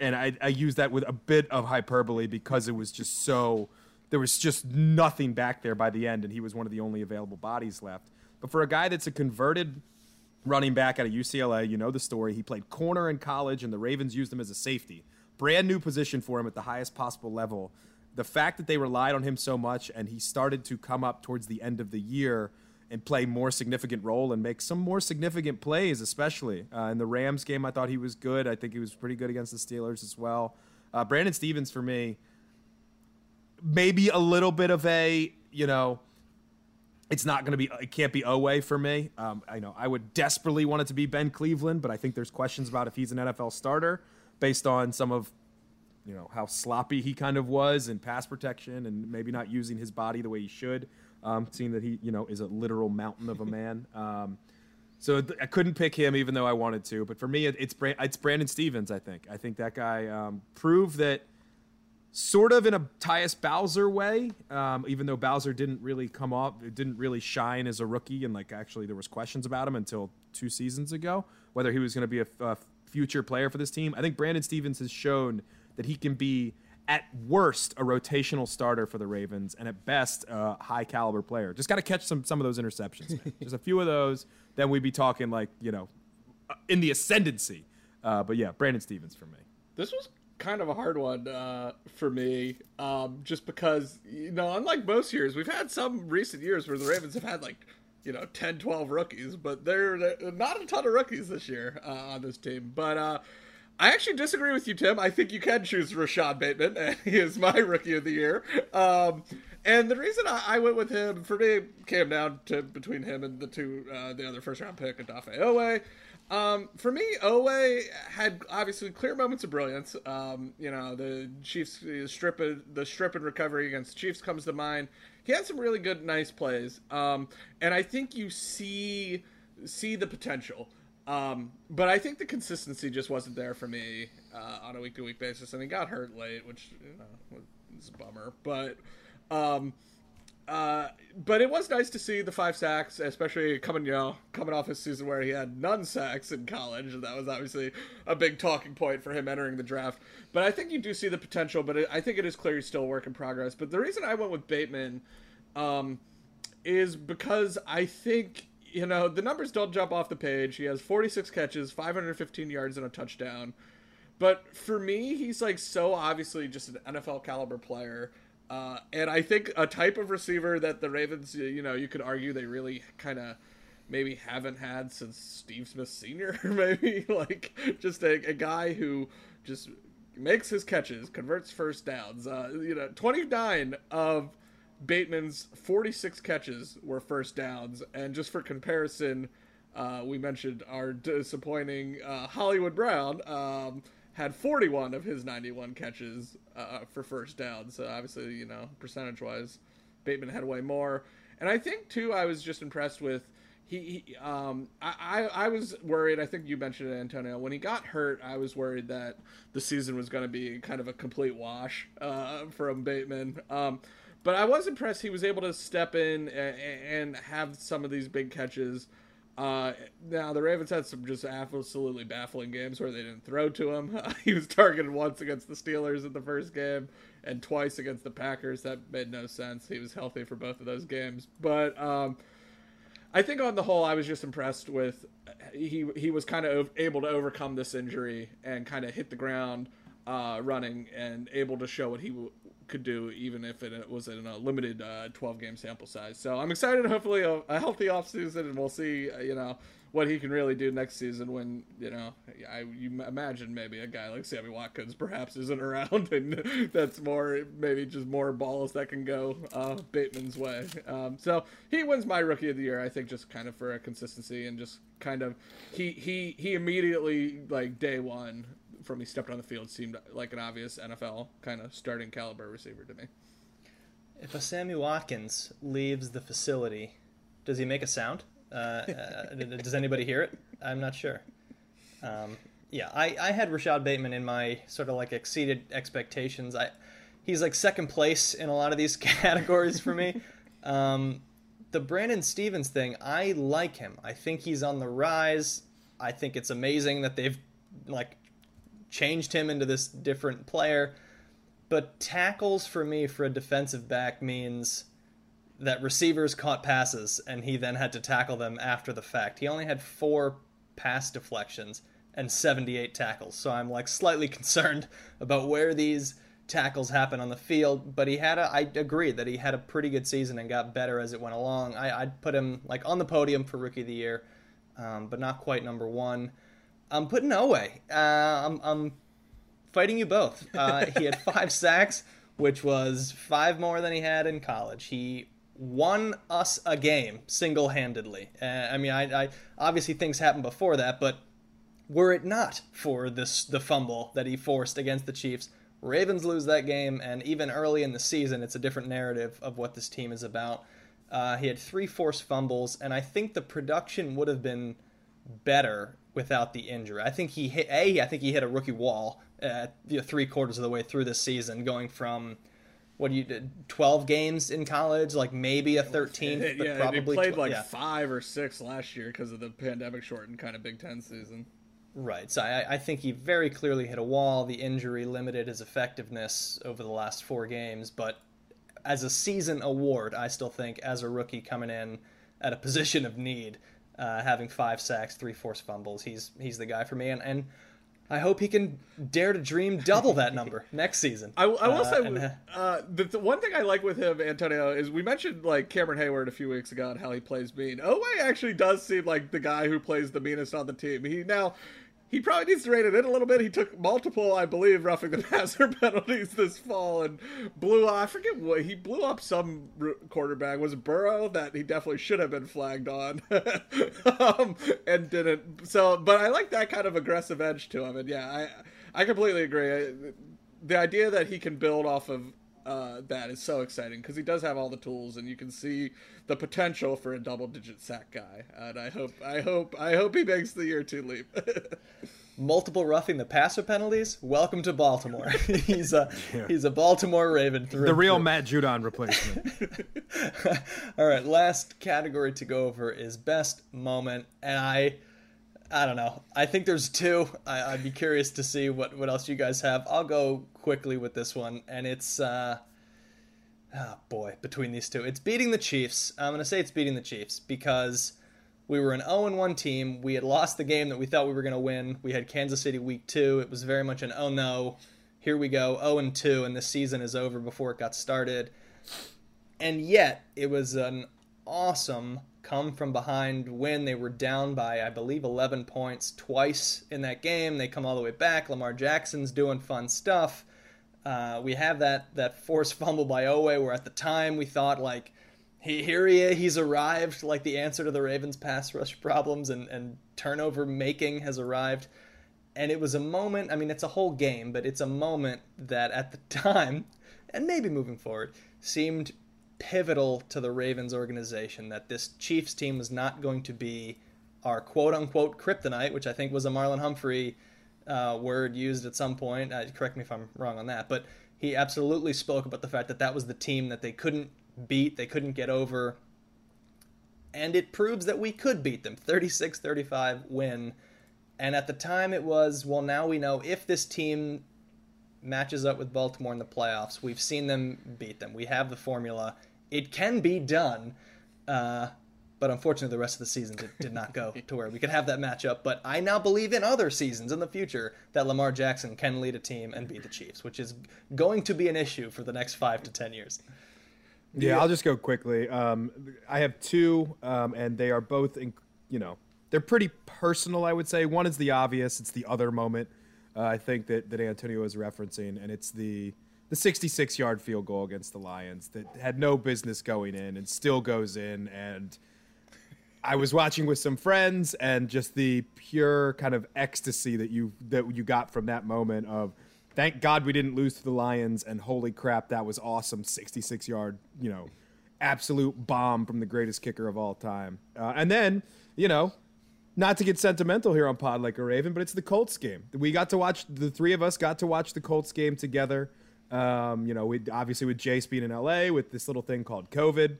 and I use that with a bit of hyperbole because it was just so – there was just nothing back there by the end, and he was one of the only available bodies left. But for a guy that's a converted – running back out of UCLA, you know the story. He played corner in college, and the Ravens used him as a safety. Brand new position for him at the highest possible level. The fact that they relied on him so much, and he started to come up towards the end of the year and play more significant role and make some more significant plays, especially. In the Rams game, I thought he was good. I think he was pretty good against the Steelers as well. Brandon Stephens, for me, maybe a little bit of a, you know, it can't be Oweh for me. I know I would desperately want it to be Ben Cleveland, but I think there's questions about if he's an NFL starter based on some of, you know, how sloppy he kind of was in pass protection and maybe not using his body the way he should, seeing that he, you know, is a literal mountain of a man. So I couldn't pick him even though I wanted to. But for me, it's Brandon Stephens, I think. I think that guy proved that, sort of in a Tyus Bowser way, even though Bowser didn't really come up, it didn't really shine as a rookie, and like actually there was questions about him until 2 seasons ago, whether he was going to be a future player for this team. I think Brandon Stephens has shown that he can be, at worst, a rotational starter for the Ravens, and at best, a high-caliber player. Just got to catch some of those interceptions, man. Just a few of those, then we'd be talking like, you know, in the ascendancy. But yeah, Brandon Stephens for me. This was kind of a hard one for me, just because, you know, unlike most years, we've had some recent years where the Ravens have had, like, you know, 10, 12 rookies, but there are not a ton of rookies this year on this team. But I actually disagree with you, Tim. I think you can choose Rashad Bateman, and he is my Rookie of the Year. And the reason I went with him, for me, came down to between him and the other first-round pick, Odafe Oweh. For me, Oweh had obviously clear moments of brilliance. You know, the Chiefs strip and recovery against the Chiefs comes to mind. He had some really good, nice plays, and I think you see the potential. But I think the consistency just wasn't there for me on a week-to-week basis, and he got hurt late, which, you know, was a bummer. But it was nice to see the 5 sacks, especially coming off his season where he had none sacks in college, and that was obviously a big talking point for him entering the draft. But I think you do see the potential, but I think it is clear he's still a work in progress. But the reason I went with Bateman is because I think, you know, the numbers don't jump off the page. He has 46 catches, 515 yards, and a touchdown. But for me, he's, like, so obviously just an NFL caliber player. And I think a type of receiver that the Ravens, you know, you could argue they really kind of maybe haven't had since Steve Smith Sr. Maybe, like, just a guy who just makes his catches, converts first downs. You know, 29 of Bateman's 46 catches were first downs. And just for comparison, We mentioned our disappointing Hollywood Brown had 41 of his 91 catches for first down. So obviously, you know, percentage-wise, Bateman had way more. And I think, too, I was just impressed with I was worried. I think you mentioned it, Antonio. When he got hurt, I was worried that the season was going to be kind of a complete wash from Bateman. But I was impressed he was able to step in and have some of these big catches. Now, the Ravens had some just absolutely baffling games where they didn't throw to him. He was targeted once against the Steelers in the first game and twice against the Packers. That made no sense. He was healthy for both of those games. But I think on the whole, I was just impressed with he was kind of able to overcome this injury and kind of hit the ground running and able to show what he could do, even if it was in a limited 12-game sample size. So I'm excited. Hopefully a healthy offseason, and we'll see, you know, what he can really do next season when, you know, you imagine maybe a guy like Sammy Watkins perhaps isn't around, and that's more, maybe just more balls that can go Bateman's way. So he wins my Rookie of the Year, I think, just kind of for a consistency and just kind of he immediately, like day one, from he stepped on the field, seemed like an obvious NFL kind of starting caliber receiver to me. If a Sammy Watkins leaves the facility, does he make a sound? Does anybody hear it? I'm not sure. I had Rashad Bateman in my sort of like exceeded expectations. He's like second place in a lot of these categories for me. The Brandon Stephens thing, I like him. I think he's on the rise. I think it's amazing that they've like changed him into this different player, but tackles for me for a defensive back means that receivers caught passes and he then had to tackle them after the fact. He only had 4 pass deflections and 78 tackles, so I'm like slightly concerned about where these tackles happen on the field. But I agree that he had a pretty good season and got better as it went along. I'd put him like on the podium for Rookie of the Year, but not quite number one. I'm putting Oweh. I'm fighting you both. He had 5 sacks, which was 5 more than he had in college. He won us a game single-handedly. I obviously things happened before that, but were it not for the fumble that he forced against the Chiefs, Ravens lose that game, and even early in the season, it's a different narrative of what this team is about. He had 3 forced fumbles, and I think the production would have been better without the injury. I think he hit a rookie wall at 3/4 of the way through the season, going from 12 games in college, like maybe a 13th, but probably he played 5 or 6 last year because of the pandemic shortened kind of Big Ten season. Right. So I think he very clearly hit a wall. The injury limited his effectiveness over the last 4 games, but as a season award, I still think as a rookie coming in at a position of need, having 5 sacks, 3 forced fumbles, he's the guy for me, and I hope he can dare to dream double that number next season. I will say the one thing I like with him, Antonio, is we mentioned like Cameron Hayward a few weeks ago and how he plays mean. Oweh actually does seem like the guy who plays the meanest on the team. He probably needs to rein it in a little bit. He took multiple, I believe, roughing the passer penalties this fall and blew up some quarterback. Was it Burrow that he definitely should have been flagged on and didn't. So, but I like that kind of aggressive edge to him. And yeah, I completely agree. The idea that he can build off of that is so exciting because he does have all the tools, and you can see the potential for a double-digit sack guy. And I hope he makes the year 2 leap. Multiple roughing the passer penalties. Welcome to Baltimore. He's a Baltimore Raven through the real Matt Judon replacement. All right, last category to go over is best moment, and I don't know. I think there's 2. I'd be curious to see what else you guys have. I'll go quickly with this one, and it's between these 2. It's beating the Chiefs. I'm going to say it's beating the Chiefs because we were an 0-1 team. We had lost the game that we thought we were going to win. We had Kansas City week 2. It was very much an, oh no, here we go, 0-2, and this season is over before it got started. And yet, it was an awesome come from behind win. They were down by, I believe, 11 points twice in that game. They come all the way back. Lamar Jackson's doing fun stuff. We have that forced fumble by Oweh, where at the time we thought like He's arrived, like the answer to the Ravens' pass rush problems and turnover making has arrived. And it was a moment, I mean, it's a whole game, but it's a moment that at the time, and maybe moving forward, seemed pivotal to the Ravens organization, that this Chiefs team was not going to be our quote-unquote kryptonite, which I think was a Marlon Humphrey word used at some point. Correct me if I'm wrong on that, but he absolutely spoke about the fact that that was the team that they couldn't beat, they couldn't get over, and it proves that we could beat them. 36-35 win. And at the time it was, well, now we know if this team matches up with Baltimore in the playoffs, we've seen them beat them. We have the formula. It can be done. But unfortunately, the rest of the season did not go to where we could have that matchup. But I now believe in other seasons in the future that Lamar Jackson can lead a team and beat the Chiefs, which is going to be an issue for the next 5 to 10 years. Yeah, I'll just go quickly. I have two, and they are both, they're pretty personal, I would say. One is the obvious. It's the other moment, I think, that Antonio is referencing, and it's the 66-yard field goal against the Lions that had no business going in and still goes in. And I was watching with some friends, and just the pure kind of ecstasy that you got from that moment of, thank God we didn't lose to the Lions, and holy crap, that was awesome. 66-yard, absolute bomb from the greatest kicker of all time. And then, not to get sentimental here on Pod Like a Raven, but it's the Colts game. The three of us got to watch the Colts game together. Obviously with Jace being in LA with this little thing called COVID.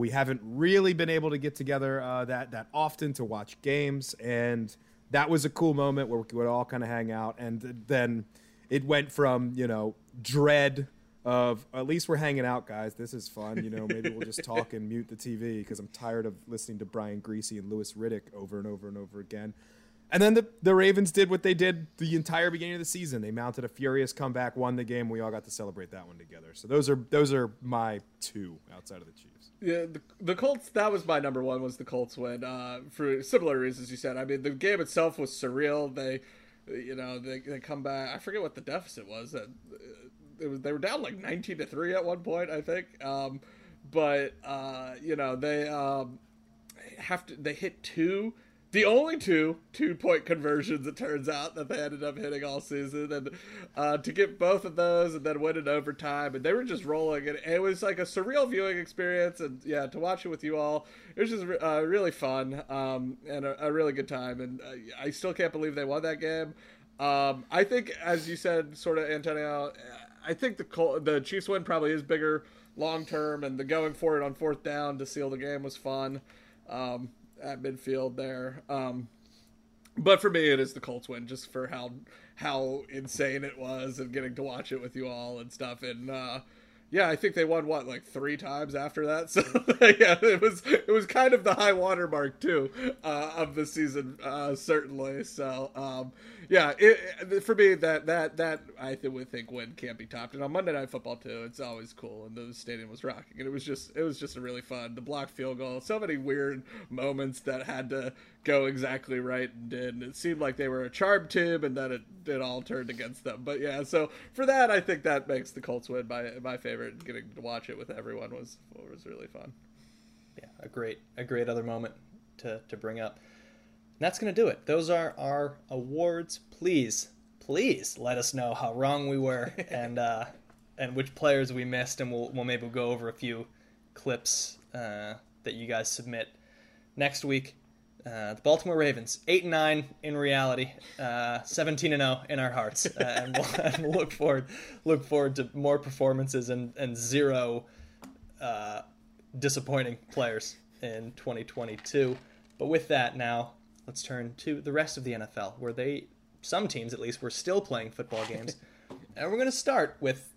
We haven't really been able to get together that often to watch games, and that was a cool moment where we would all kind of hang out. And then it went from, dread of, at least we're hanging out, guys. This is fun. Maybe we'll just talk and mute the TV because I'm tired of listening to Brian Griese and Louis Riddick over and over and over again. And then the Ravens did what they did the entire beginning of the season. They mounted a furious comeback, won the game. We all got to celebrate that one together. So those are my two outside of the Chiefs. Yeah, the Colts, that was my number one, was the Colts win for similar reasons you said. I mean, the game itself was surreal. They come back. I forget what the deficit was. They were down like 19-3 at one point, I think. They they hit two. The only two-point conversions, it turns out, that they ended up hitting all season. And to get both of those and then win in overtime. And they were just rolling. And it was like a surreal viewing experience. And, yeah, to watch it with you all, it was just really fun and a really good time. And I still can't believe they won that game. I think, as you said, sort of, Antonio, I think the Chiefs win probably is bigger long-term. And the going for it on fourth down to seal the game was fun. At midfield there. But for me, it is the Colts win, just for how insane it was and getting to watch it with you all and stuff. And I think they won three times after that. So yeah, it was kind of the high water mark too of the season, certainly. So for me, that I think win can't be topped. And on Monday Night Football too, it's always cool. And the stadium was rocking, and it was just a really fun. The blocked field goal, so many weird moments that had to go exactly right and did. And it seemed like they were a charm team, and then it all turned against them. But yeah, so for that, I think that makes the Colts win my favorite. And getting to watch it with everyone was really fun. Yeah, a great other moment to bring up. And that's going to do it. Those are our awards. Please let us know how wrong we were and which players we missed, and we'll maybe go over a few clips that you guys submit next week. The Baltimore Ravens, 8-9 in reality, 17-0 in our hearts, and we'll look forward to more performances and zero disappointing players in 2022. But with that, now let's turn to the rest of the NFL, where some teams at least, were still playing football games, and we're going to start with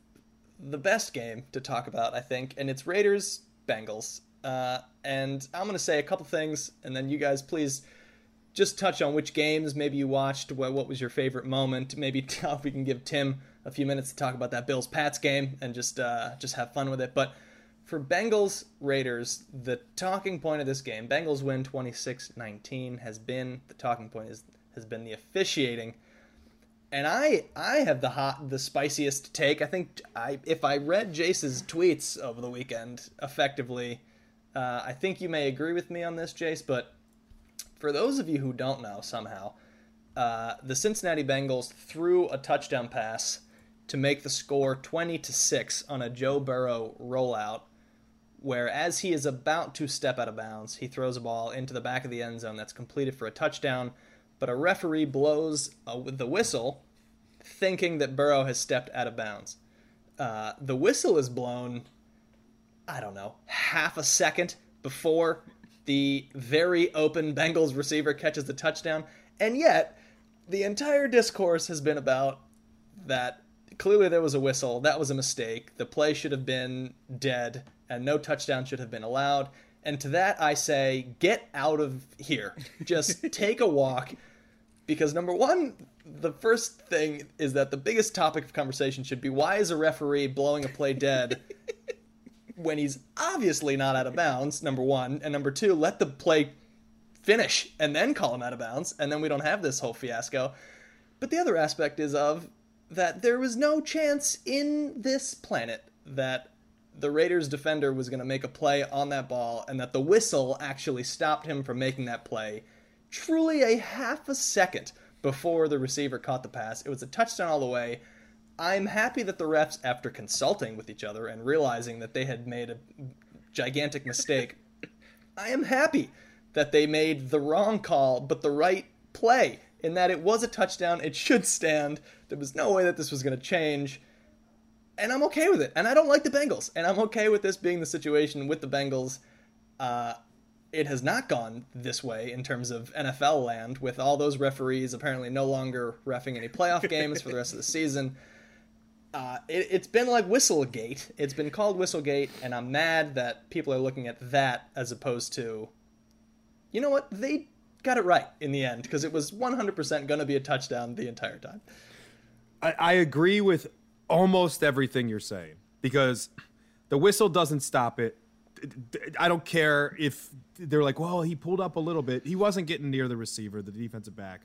the best game to talk about, I think, and it's Raiders Bengals. And I'm going to say a couple things, and then you guys please just touch on which games maybe you watched, what was your favorite moment. Maybe if we can give Tim a few minutes to talk about that Bills-Pats game and just have fun with it. But for Bengals-Raiders, the talking point of this game, Bengals win 26-19, has been the officiating. And I have the spiciest take. I think if I read Jace's tweets over the weekend effectively, I think you may agree with me on this, Jace. But for those of you who don't know somehow, the Cincinnati Bengals threw a touchdown pass to make the score 20-6 on a Joe Burrow rollout, where as he is about to step out of bounds, he throws a ball into the back of the end zone that's completed for a touchdown. But a referee blows the whistle, thinking that Burrow has stepped out of bounds. The whistle is blown, I don't know, half a second before the very open Bengals receiver catches the touchdown. And yet, the entire discourse has been about that. Clearly there was a whistle. That was a mistake. The play should have been dead, and no touchdown should have been allowed. And to that, I say, get out of here. Just take a walk. Because number one, the first thing is that the biggest topic of conversation should be, why is a referee blowing a play dead when he's obviously not out of bounds, number one. And number two, let the play finish and then call him out of bounds. And then we don't have this whole fiasco. But the other aspect is of that there was no chance in this planet that the Raiders defender was going to make a play on that ball, and that the whistle actually stopped him from making that play. Truly a half a second before the receiver caught the pass. It was a touchdown all the way. I'm happy that the refs, after consulting with each other and realizing that they had made a gigantic mistake, I am happy that they made the wrong call, but the right play, in that it was a touchdown. It should stand. There was no way that this was going to change. And I'm okay with it. And I don't like the Bengals. And I'm okay with this being the situation with the Bengals. It has not gone this way in terms of NFL land, with all those referees apparently no longer reffing any playoff games for the rest of the season. It's been like Whistlegate. It's been called Whistlegate. And I'm mad that people are looking at that as opposed to, you know what? They got it right in the end, because it was 100% going to be a touchdown the entire time. I agree with almost everything you're saying, because the whistle doesn't stop it. I don't care if they're like, well, he pulled up a little bit. He wasn't getting near the receiver, the defensive back.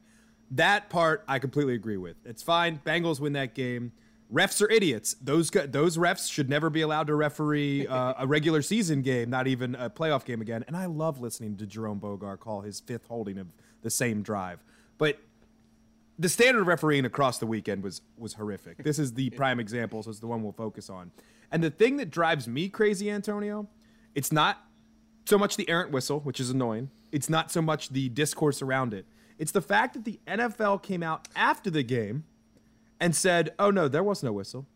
That part I completely agree with. It's fine. Bengals win that game. Refs are idiots. Those refs should never be allowed to referee a regular season game, not even a playoff game again. And I love listening to Jerome Bogart call his fifth holding of the same drive. But the standard of refereeing across the weekend was horrific. This is the prime example, so it's the one we'll focus on. And the thing that drives me crazy, Antonio, it's not so much the errant whistle, which is annoying. It's not so much the discourse around it. It's the fact that the NFL came out after the game and said, oh, no, there was no whistle.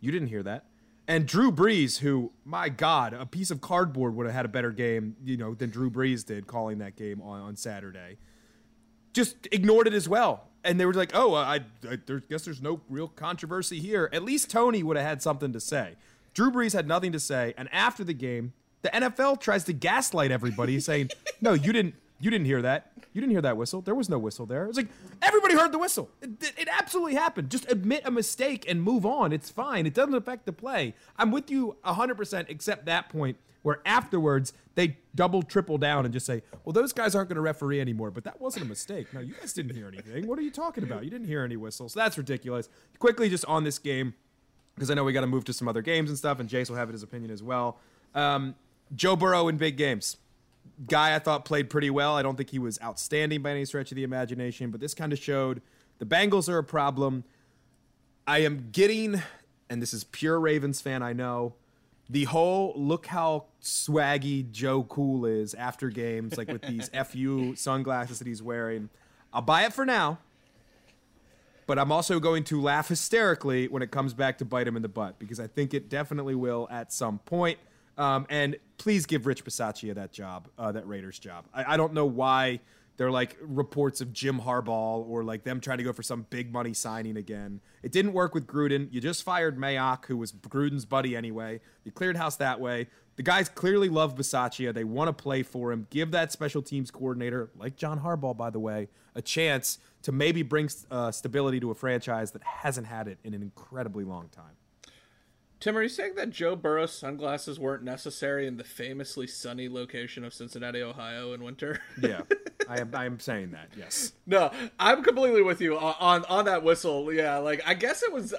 You didn't hear that. And Drew Brees, who, my God, a piece of cardboard would have had a better game, you know, than Drew Brees did calling that game on Saturday, just ignored it as well. And they were like, oh, I guess there's no real controversy here. At least Tony would have had something to say. Drew Brees had nothing to say. And after the game, the NFL tries to gaslight everybody, saying, no, you didn't hear that. You didn't hear that whistle. There was no whistle there. It's like, everybody heard the whistle. It absolutely happened. Just admit a mistake and move on. It's fine. It doesn't affect the play. I'm with you 100%, except that point where afterwards they double, triple down and just say, well, those guys aren't going to referee anymore, but that wasn't a mistake. No, you guys didn't hear anything. What are you talking about? You didn't hear any whistles. So that's ridiculous. Quickly, just on this game, because I know we got to move to some other games and stuff, and Jace will have his opinion as well. Joe Burrow in big games. Guy I thought played pretty well. I don't think he was outstanding by any stretch of the imagination, but this kind of showed the Bengals are a problem. I am getting, and this is pure Ravens fan, I know, the whole look how swaggy Joe Cool is after games, like with these FU sunglasses that he's wearing. I'll buy it for now, but I'm also going to laugh hysterically when it comes back to bite him in the butt, because I think it definitely will at some point. And please give Rich Bisaccia that job, that Raiders job. I don't know why they're like reports of Jim Harbaugh or like them trying to go for some big money signing again. It didn't work with Gruden. You just fired Mayock, who was Gruden's buddy anyway. You cleared house that way. The guys clearly love Bisaccia. They want to play for him. Give that special teams coordinator, like John Harbaugh, by the way, a chance to maybe bring stability to a franchise that hasn't had it in an incredibly long time. Tim, are you saying that Joe Burrow's sunglasses weren't necessary in the famously sunny location of Cincinnati, Ohio in winter? Yeah, I am saying that, yes. No, I'm completely with you on that whistle. Yeah, like, I guess it was...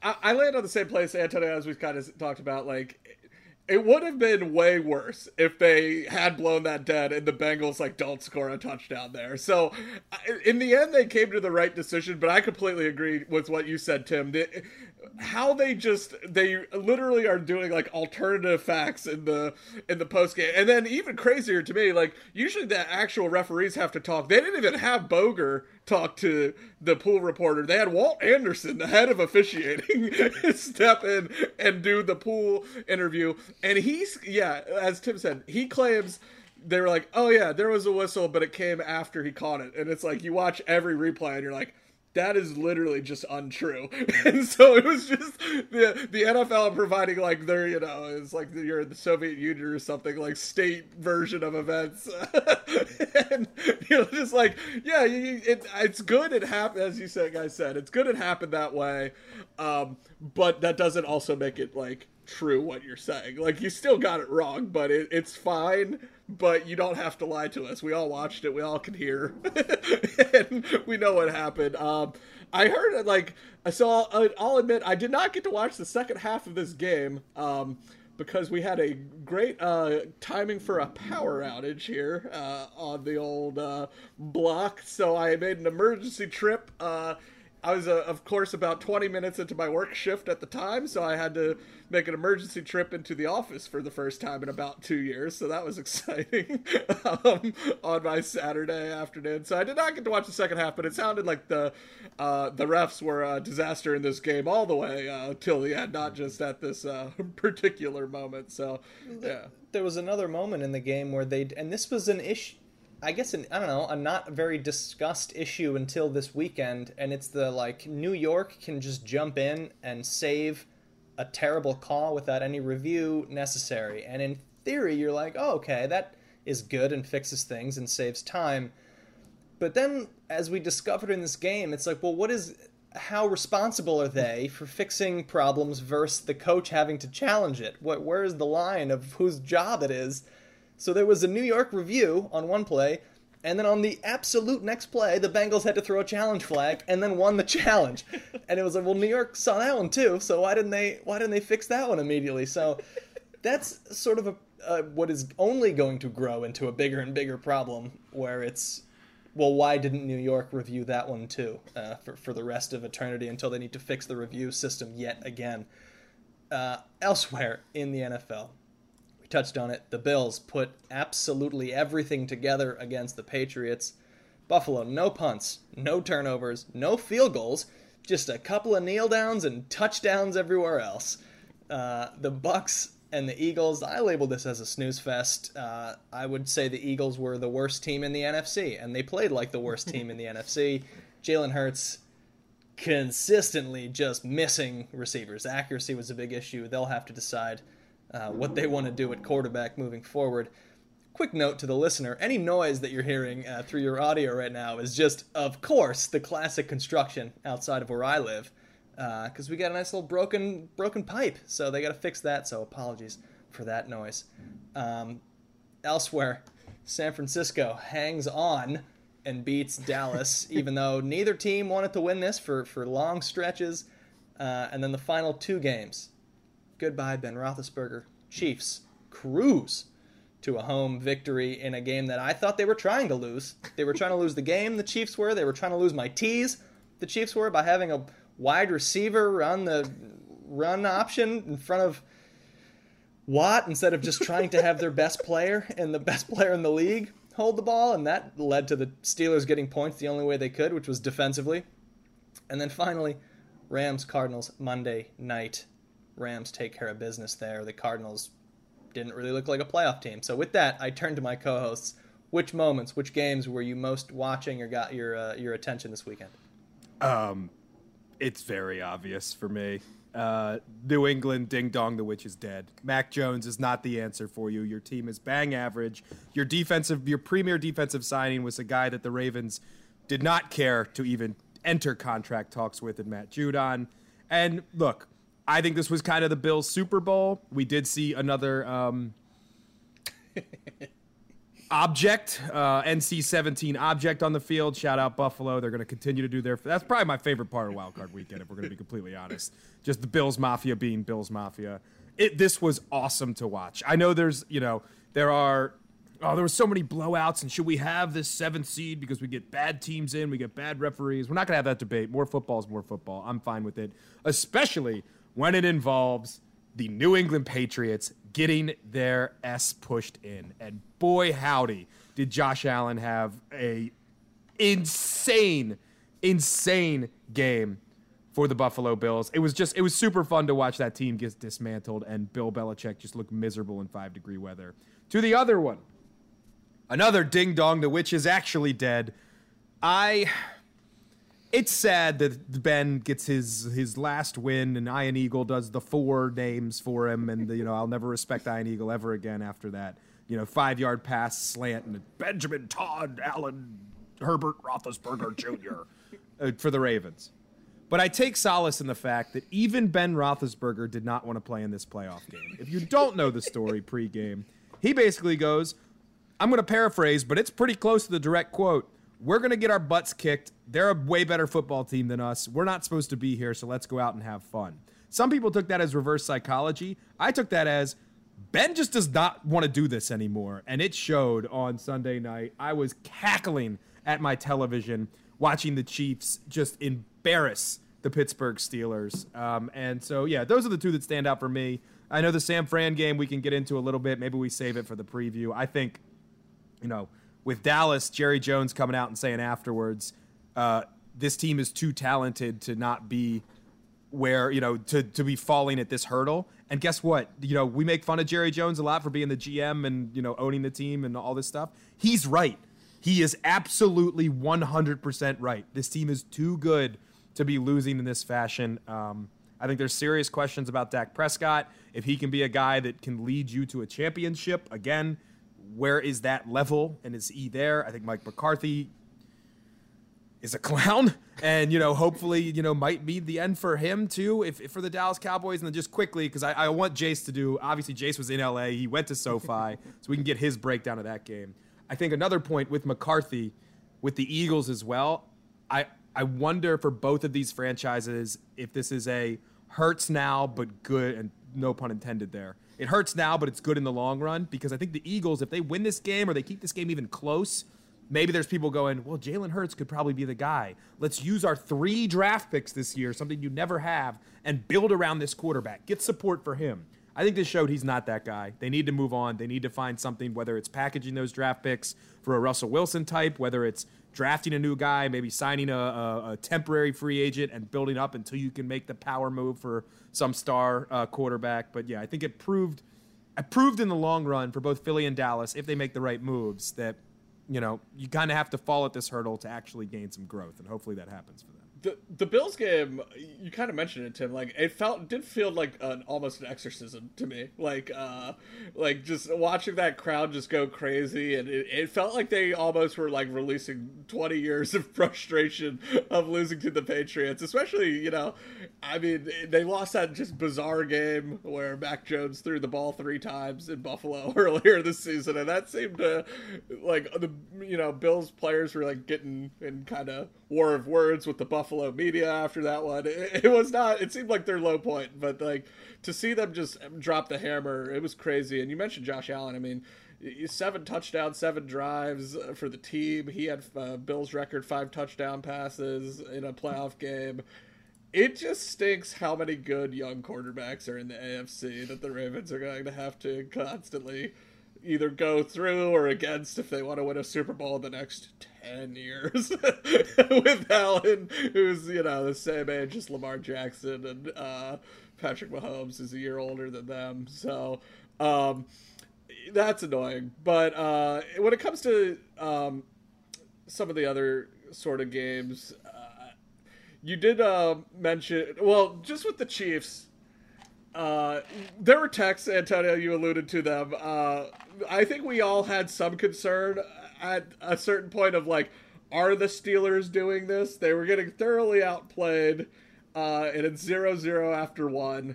I land on the same place, Antonio, as we've kind of talked about. Like, it would have been way worse if they had blown that dead and the Bengals, like, don't score a touchdown there. So, in the end, they came to the right decision, but I completely agree with what you said, Tim. How they literally are doing like alternative facts in the post game. And then even crazier to me, like usually the actual referees have to talk. They didn't even have Boger talk to the pool reporter. They had Walt Anderson, the head of officiating, step in and do the pool interview. And as Tim said, he claims they were like, oh yeah, there was a whistle, but it came after he caught it. And it's like, you watch every replay and you're like, that is literally just untrue. And so it was just the NFL providing like their, you know, it's like you're in the Soviet Union or something, like state version of events. And you know, just like, yeah, it's good. It happened. As you said, guys said, it's good. It happened that way. But that doesn't also make it like true what you're saying. Like you still got it wrong, but it's fine. But you don't have to lie to us. We all watched it. We all can hear. And we know what happened. I heard it like, so I'll admit, I did not get to watch the second half of this game because we had a great timing for a power outage here on the old block. So I made an emergency trip. I was, of course, about 20 minutes into my work shift at the time, so I had to make an emergency trip into the office for the first time in about 2 years, so that was exciting on my Saturday afternoon. So I did not get to watch the second half, but it sounded like the refs were a disaster in this game all the way till the end, not just at this particular moment. So, yeah. There was another moment in the game where they, and this was an issue, I guess, a not very discussed issue until this weekend, and it's the, like, New York can just jump in and save a terrible call without any review necessary. And in theory, you're like, oh, okay, that is good and fixes things and saves time. But then, as we discovered in this game, it's like, well, how responsible are they for fixing problems versus the coach having to challenge it? Where is the line of whose job it is? So there was a New York review on one play, and then on the absolute next play, the Bengals had to throw a challenge flag and then won the challenge. And it was like, well, New York saw that one too, so why didn't they fix that one immediately? So that's sort of what is only going to grow into a bigger and bigger problem, where it's, well, why didn't New York review that one too for the rest of eternity until they need to fix the review system yet again. Elsewhere in the NFL. Touched on it. The Bills put absolutely everything together against the Patriots. Buffalo, no punts, no turnovers, no field goals, just a couple of kneel downs and touchdowns everywhere else. The Bucs and the Eagles, I labeled this as a snooze fest. I would say the Eagles were the worst team in the NFC, and they played like the worst team in the NFC. Jalen Hurts consistently just missing receivers. Accuracy was a big issue. They'll have to decide what they want to do at quarterback moving forward. Quick note to the listener, any noise that you're hearing through your audio right now is just, of course, the classic construction outside of where I live, because we got a nice little broken pipe, so they got to fix that, so apologies for that noise. Elsewhere, San Francisco hangs on and beats Dallas, even though neither team wanted to win this for long stretches, and then the final two games. Goodbye, Ben Roethlisberger. Chiefs cruise to a home victory in a game that I thought they were trying to lose. They were trying to lose the game, the Chiefs were. They were trying to lose my tees, the Chiefs were, by having a wide receiver on the run option in front of Watt instead of just trying to have their best player and the best player in the league hold the ball, and that led to the Steelers getting points the only way they could, which was defensively. And then finally, Rams-Cardinals Monday night. Rams take care of business there. The Cardinals didn't really look like a playoff team. So with that, I turn to my co-hosts. Which moments, which games were you most watching or got your attention this weekend? It's very obvious for me. New England, ding dong, the witch is dead. Mac Jones is not the answer for you. Your team is bang average. Your premier defensive signing was a guy that the Ravens did not care to even enter contract talks with, in Matt Judon. And look, I think this was kind of the Bills' Super Bowl. We did see another object, NC-17 object on the field. Shout out Buffalo. They're going to continue to do their... That's probably my favorite part of Wild Card Weekend, if we're going to be completely honest. Just the Bills Mafia being Bills Mafia. This was awesome to watch. I know there's, you know, there were so many blowouts, and should we have this seventh seed because we get bad teams in, we get bad referees. We're not going to have that debate. More football is more football. I'm fine with it, especially when it involves the New England Patriots getting their ass pushed in. And boy, howdy, did Josh Allen have a insane game for the Buffalo Bills. It was super fun to watch that team get dismantled and Bill Belichick just look miserable in 5-degree weather. To the other one. Another ding-dong, the witch is actually dead. It's sad that Ben gets his last win, and Ian Eagle does the four names for him, and, you know, I'll never respect Ian Eagle ever again after that. You know, 5-yard pass, slant, and Benjamin Todd, Allen, Herbert Roethlisberger Jr. For the Ravens. But I take solace in the fact that even Ben Roethlisberger did not want to play in this playoff game. If you don't know the story pregame, he basically goes... I'm going to paraphrase, but it's pretty close to the direct quote. We're going to get our butts kicked. They're a way better football team than us. We're not supposed to be here, so let's go out and have fun. Some people took that as reverse psychology. I took that as Ben just does not want to do this anymore, and it showed on Sunday night. I was cackling at my television watching the Chiefs just embarrass the Pittsburgh Steelers. And so, yeah, those are the two that stand out for me. I know the San Fran game we can get into a little bit. Maybe we save it for the preview. I think... You know, with Dallas, Jerry Jones coming out and saying afterwards, this team is too talented to not be where, you know, to be falling at this hurdle. And guess what? You know, we make fun of Jerry Jones a lot for being the GM and, you know, owning the team and all this stuff. He's right. He is absolutely 100% right. This team is too good to be losing in this fashion. I think there's serious questions about Dak Prescott. If he can be a guy that can lead you to a championship again, where is that level, and is he there? I think Mike McCarthy is a clown, and, you know, hopefully, you know, might be the end for him too, if for the Dallas Cowboys. And then just quickly, because I want Jace to do, obviously Jace was in LA, he went to SoFi, so we can get his breakdown of that game. I think another point with McCarthy, with the Eagles as well, I wonder for both of these franchises if this is a hurts now but good, and no pun intended there. It hurts now, but it's good in the long run, because I think the Eagles, if they win this game or they keep this game even close, maybe there's people going, well, Jalen Hurts could probably be the guy. Let's use our 3 draft picks this year, something you never have, and build around this quarterback. Get support for him. I think this showed he's not that guy. They need to move on. They need to find something, whether it's packaging those draft picks for a Russell Wilson type, whether it's drafting a new guy, maybe signing a temporary free agent and building up until you can make the power move for some star quarterback. But, yeah, I think it proved in the long run for both Philly and Dallas, if they make the right moves, that, you know, you kind of have to fall at this hurdle to actually gain some growth, and hopefully that happens for them. The Bills game, you kind of mentioned it, Tim. Like, it did feel like almost an exorcism to me. Like just watching that crowd just go crazy, and it felt like they almost were like releasing 20 years of frustration of losing to the Patriots. Especially, you know, I mean, they lost that just bizarre game where Mac Jones threw the ball 3 times in Buffalo earlier this season, and that seemed to, like, the, you know, Bills players were like getting in kind of war of words with the Buffalo media after that one. It was not, it seemed like their low point, but like to see them just drop the hammer, it was crazy. And you mentioned Josh Allen. I mean, 7 touchdowns, 7 drives for the team. He had Bill's record 5 touchdown passes in a playoff game. It just stinks how many good young quarterbacks are in the AFC that the Ravens are going to have to constantly either go through or against if they want to win a Super Bowl the next 10 years with Allen, who's, you know, the same age as Lamar Jackson, and Patrick Mahomes is a year older than them. So that's annoying. But when it comes to some of the other sort of games, you did mention, well, just with the Chiefs, there were texts, Antonio, you alluded to them. I think we all had some concern at a certain point of, like, are the Steelers doing this? They were getting thoroughly outplayed. and it's 0-0 after one.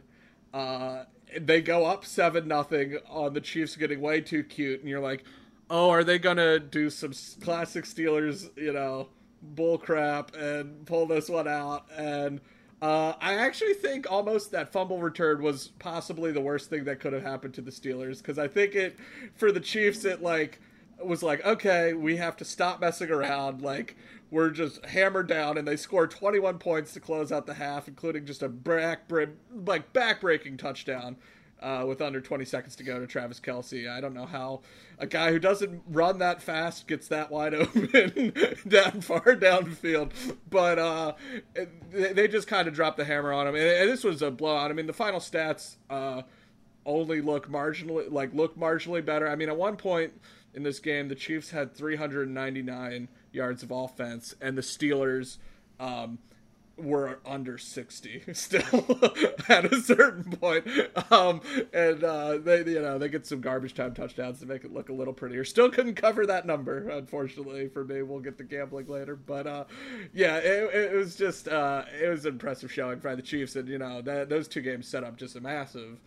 They go up 7-0 on the Chiefs getting way too cute, and you're like, oh, are they going to do some classic Steelers, you know, bull crap and pull this one out? And I actually think almost that fumble return was possibly the worst thing that could have happened to the Steelers, because I think it, for the Chiefs, it like was like, okay, we have to stop messing around. Like, we're just hammered down, and they score 21 points to close out the half, including just a back-breaking touchdown with under 20 seconds to go to Travis Kelce. I don't know how a guy who doesn't run that fast gets that wide open down far downfield, but they just kind of dropped the hammer on him, and this was a blowout. I mean, the final stats only look marginally better. I mean, at one point in this game, the Chiefs had 399 yards of offense, and the Steelers were under 60 still at a certain point. They get some garbage time touchdowns to make it look a little prettier. Still couldn't cover that number, unfortunately, for me. We'll get to gambling later, but it was an impressive showing by the Chiefs, and those two games set up just a massive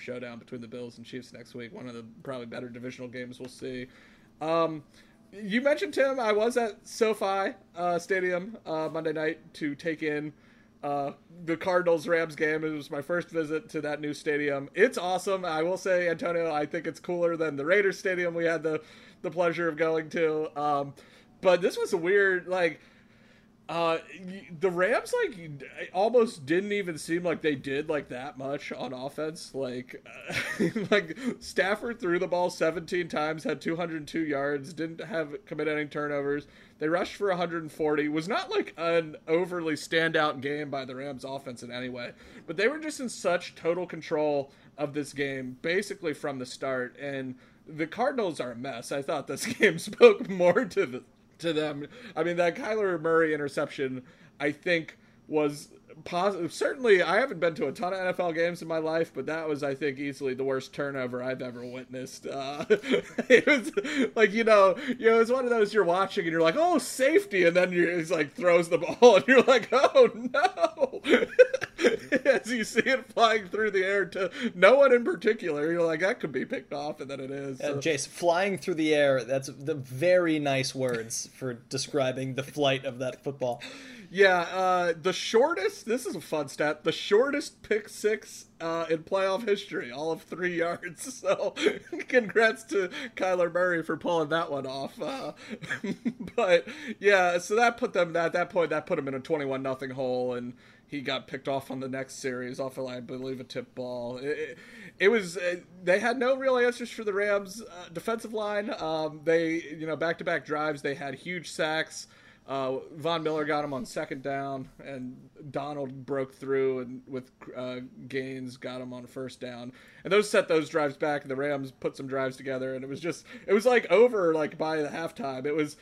showdown between the Bills and Chiefs next week. One of the probably better divisional games we'll see. You mentioned, Tim, I was at SoFi Stadium Monday night to take in the Cardinals-Rams game. It was my first visit to that new stadium. It's awesome. I will say, Antonio, I think it's cooler than the Raiders stadium we had the pleasure of going to. But this was a weird, like... the Rams, like, almost didn't even seem like they did, like, that much on offense. Like Stafford threw the ball 17 times, had 202 yards, didn't commit any turnovers. They rushed for 140. Was not, like, an overly standout game by the Rams offense in any way. But they were just in such total control of this game, basically from the start. And the Cardinals are a mess. I thought this game spoke more to them. I mean, that Kyler Murray interception, I think, was positive. Certainly, I haven't been to a ton of NFL games in my life, but that was, I think, easily the worst turnover I've ever witnessed. It was like, you know, it's one of those you're watching and you're like, oh, safety, and then he's like throws the ball and you're like, oh no. As you see it flying through the air to no one in particular, you're like, that could be picked off, and then it is. So. Jace, flying through the air, that's the very nice words for describing the flight of that football. Yeah, the shortest, this is a fun stat, the shortest pick six in playoff history, all of 3 yards. So congrats to Kyler Murray for pulling that one off. But yeah, so that put them, at that point, that put them in a 21-0 hole, and he got picked off on the next series off of, I believe, a tip ball. It was they had no real answers for the Rams defensive line. They, back-to-back drives, they had huge sacks. Von Miller got him on second down, and Donald broke through and with Gaines got him on first down, and those set those drives back, and the Rams put some drives together, and it was like over, like, by the halftime. It was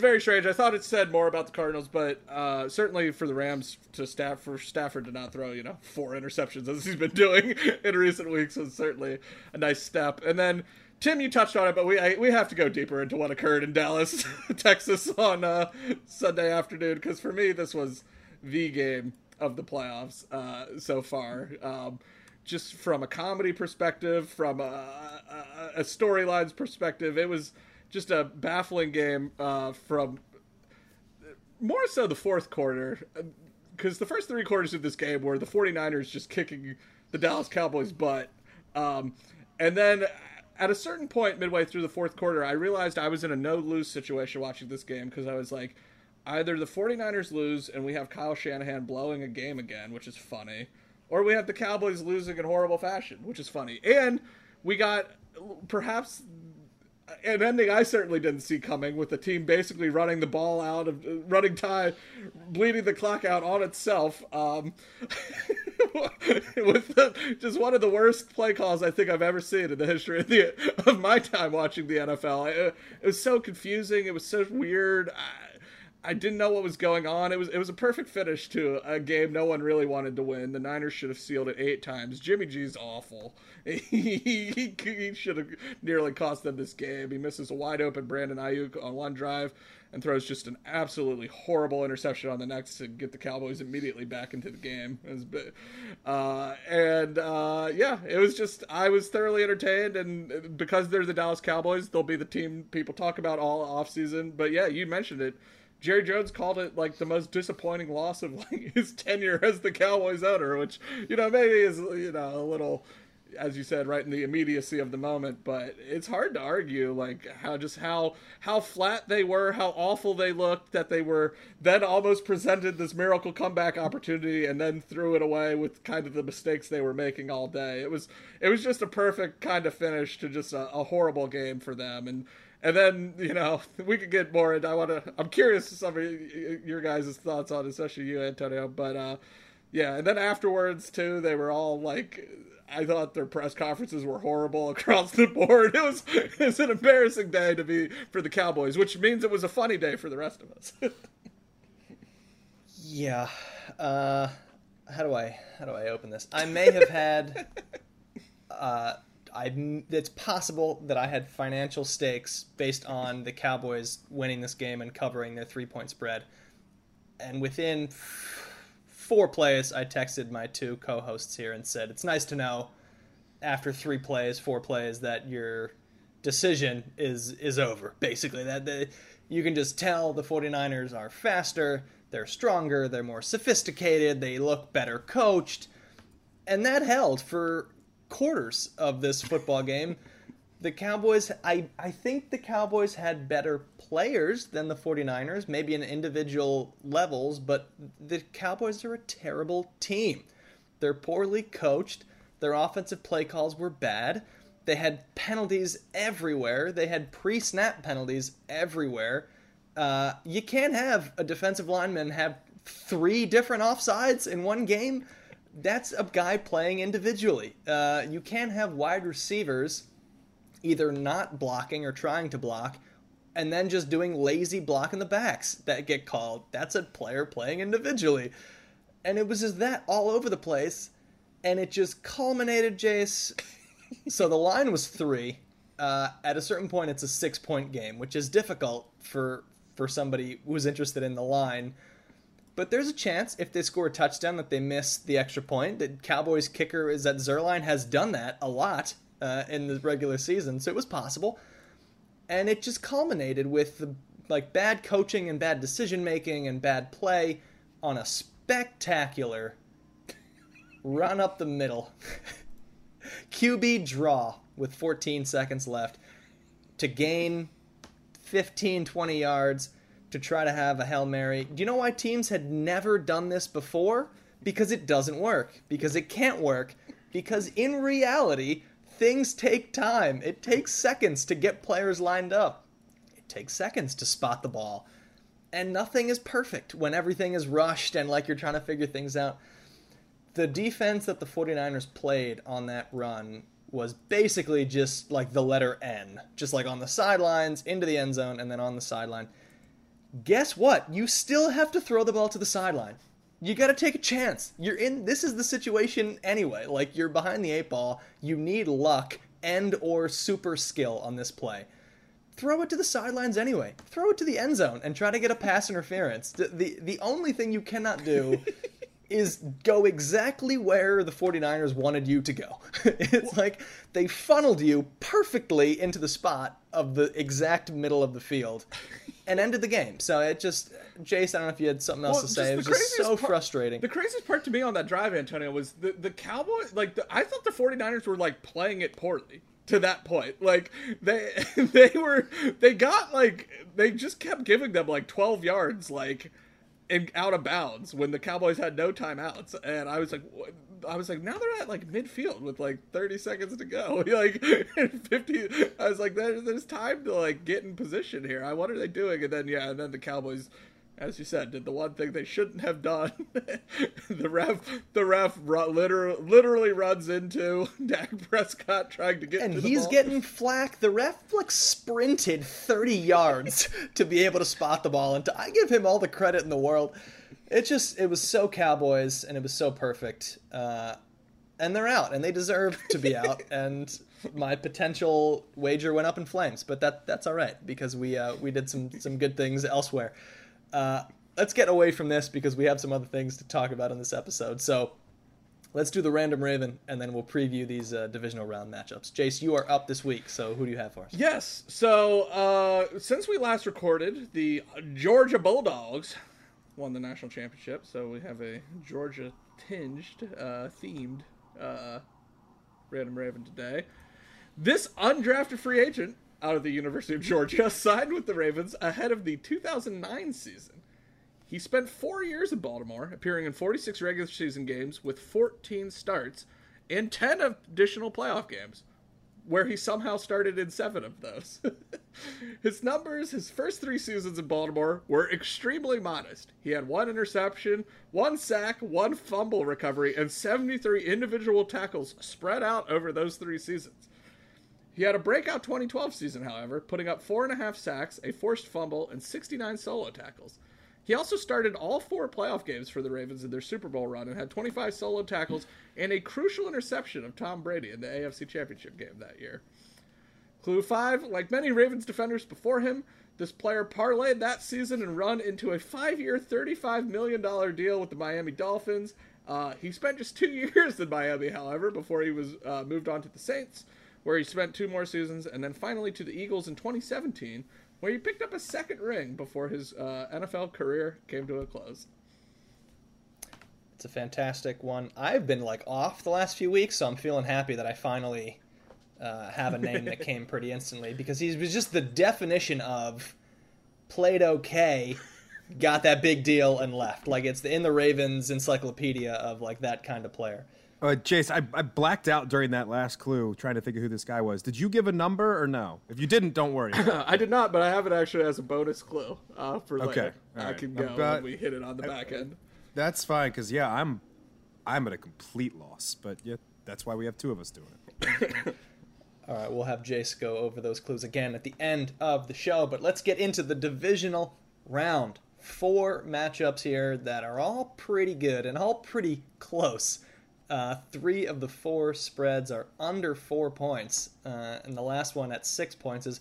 very strange. I thought it said more about the Cardinals, but certainly for the Rams Stafford to not throw 4 interceptions as he's been doing in recent weeks was certainly a nice step. And then, Tim, you touched on it, but we have to go deeper into what occurred in Dallas, Texas on Sunday afternoon, because for me, this was the game of the playoffs so far. Just from a comedy perspective, from a storylines perspective, it was just a baffling game from more so the fourth quarter, because the first 3 quarters of this game were the 49ers just kicking the Dallas Cowboys' butt. And then... at a certain point midway through the fourth quarter, I realized I was in a no-lose situation watching this game, because I was like, either the 49ers lose and we have Kyle Shanahan blowing a game again, which is funny, or we have the Cowboys losing in horrible fashion, which is funny. And we got perhaps an ending I certainly didn't see coming, with the team basically running the ball out, of running time, bleeding the clock out on itself. With just one of the worst play calls I think I've ever seen in the history of my time watching the NFL. It was so confusing. It was so weird. I didn't know what was going on. It was a perfect finish to a game no one really wanted to win. The Niners should have sealed it 8 times. Jimmy G's awful. He should have nearly cost them this game. He misses a wide-open Brandon Ayuk on one drive and throws just an absolutely horrible interception on the next to get the Cowboys immediately back into the game. I was thoroughly entertained, and because they're the Dallas Cowboys, they'll be the team people talk about all offseason. But, yeah, you mentioned it. Jerry Jones called it, the most disappointing loss of, his tenure as the Cowboys owner, which, maybe is, a little, as you said, right in the immediacy of the moment. But it's hard to argue, how flat they were, how awful they looked, that they were then almost presented this miracle comeback opportunity and then threw it away with kind of the mistakes they were making all day. It was just a perfect kind of finish to just a horrible game for them. And then, we could get more into, I'm curious to some of your guys' thoughts on it, especially you, Antonio, but, yeah. And then afterwards too, they were all I thought their press conferences were horrible across the board. It was an embarrassing day to be for the Cowboys, which means it was a funny day for the rest of us. Yeah. How do I open this? I may have had, it's possible that I had financial stakes based on the Cowboys winning this game and covering their 3-point spread. And within 4 plays, I texted my 2 co-hosts here and said, it's nice to know after 4 plays, that your decision is over. Basically, you can just tell the 49ers are faster, they're stronger, they're more sophisticated, they look better coached. And that held for quarters of this football game. The Cowboys, I think the Cowboys had better players than the 49ers, maybe in individual levels, but the Cowboys are a terrible team. They're poorly coached. Their offensive play calls were bad. They had penalties everywhere. They had pre-snap penalties everywhere. You can't have a defensive lineman have 3 different offsides in one game. That's a guy playing individually. You can't have wide receivers either not blocking or trying to block and then just doing lazy block in the backs that get called. That's a player playing individually. And it was just that all over the place, and it just culminated, Jace. So the line was 3. At a certain point, it's a 6-point game, which is difficult for somebody who's interested in the line. But there's a chance, if they score a touchdown, that they miss the extra point. The Cowboys kicker is that Zerline has done that a lot in the regular season, so it was possible. And it just culminated with the bad coaching and bad decision-making and bad play on a spectacular run up the middle. QB draw with 14 seconds left to gain 15, 20 yards. To try to have a Hail Mary. Do you know why teams had never done this before? Because it doesn't work. Because it can't work. Because in reality, things take time. It takes seconds to get players lined up. It takes seconds to spot the ball. And nothing is perfect when everything is rushed and you're trying to figure things out. The defense that the 49ers played on that run was basically just the letter N. Just on the sidelines, into the end zone, and then on the sideline. Guess what? You still have to throw the ball to the sideline. You got to take a chance. This is the situation anyway. You're behind the 8 ball. You need luck and or super skill on this play. Throw it to the sidelines anyway. Throw it to the end zone and try to get a pass interference. The only thing you cannot do is go exactly where the 49ers wanted you to go. It's they funneled you perfectly into the spot of the exact middle of the field and ended the game. So it just, Jace, I don't know if you had something else to say. It was just so frustrating. The craziest part to me on that drive, Antonio, was the Cowboys, I thought the 49ers were playing it poorly. To that point, they just kept giving them 12 yards, and out of bounds when the Cowboys had no timeouts, and I was like, now they're at midfield with 30 seconds to go, 50. I was like, there's time to get in position here. I what are they doing? And then the Cowboys as you said, did the one thing they shouldn't have done. The ref literally runs into Dak Prescott trying to get to the ball. And he's getting flack. The ref, like, sprinted 30 yards to be able to spot the ball. And I give him all the credit in the world. It was so Cowboys, and it was so perfect. And they're out, and they deserve to be out. And my potential wager went up in flames, but that's all right because we did some good things elsewhere. Let's get away from this because we have some other things to talk about in this episode. So let's do the Random Raven, and then we'll preview these divisional round matchups. Jace, you are up this week, so who do you have for us? Yes, so since we last recorded, the Georgia Bulldogs won the national championship, so we have a Georgia-tinged, themed Random Raven today. This undrafted free agent out of the University of Georgia signed with the Ravens ahead of the 2009 season. He spent 4 years in Baltimore, appearing in 46 regular season games with 14 starts and 10 additional playoff games, where he somehow started in 7 of those. His numbers, his first 3 seasons in Baltimore, were extremely modest. He had 1 interception, 1 sack, 1 fumble recovery, and 73 individual tackles spread out over those 3 seasons. He had a breakout 2012 season, however, putting up 4.5 sacks, a forced fumble, and 69 solo tackles. He also started all 4 playoff games for the Ravens in their Super Bowl run and had 25 solo tackles and a crucial interception of Tom Brady in the AFC Championship game that year. Clue 5, like many Ravens defenders before him, this player parlayed that season and run into a 5-year, $35 million deal with the Miami Dolphins. He spent just 2 years in Miami, however, before he was moved on to the Saints, where he spent 2 more seasons, and then finally to the Eagles in 2017, where he picked up a 2nd ring before his NFL career came to a close. It's a fantastic one. I've been, like, off the last few weeks, so I'm feeling happy that I finally have a name that came pretty instantly, because he was just the definition of played okay, got that big deal, and left. Like, it's in the Ravens encyclopedia of, like, that kind of player. Jace, I blacked out during that last clue trying to think of who this guy was. Did you give a number or no? If you didn't, don't worry. I did not, but I have it actually as a bonus clue for later. Okay. All right. I can go when we hit it on the back end. That's fine, because, yeah, I'm at a complete loss. But, yeah, that's why we have 2 of us doing it. All right, we'll have Jace go over those clues again at the end of the show. But let's get into the divisional round. 4 matchups here that are all pretty good and all pretty close. 3 of the 4 spreads are under 4 points, and the last one at 6 points is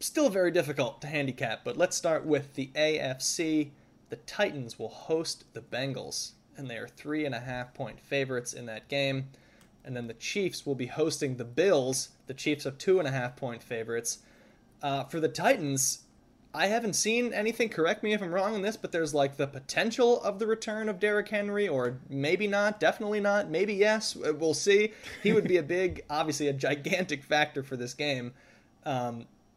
still very difficult to handicap. But let's start with the AFC. The Titans will host the Bengals, and they are 3.5-point favorites in that game. And then the Chiefs will be hosting the Bills. The Chiefs have 2.5-point favorites. For the Titans, I haven't seen anything, correct me if I'm wrong on this, but there's, like, the potential of the return of Derrick Henry, or maybe not, definitely not, maybe yes, we'll see. He would be a big, obviously a gigantic factor for this game.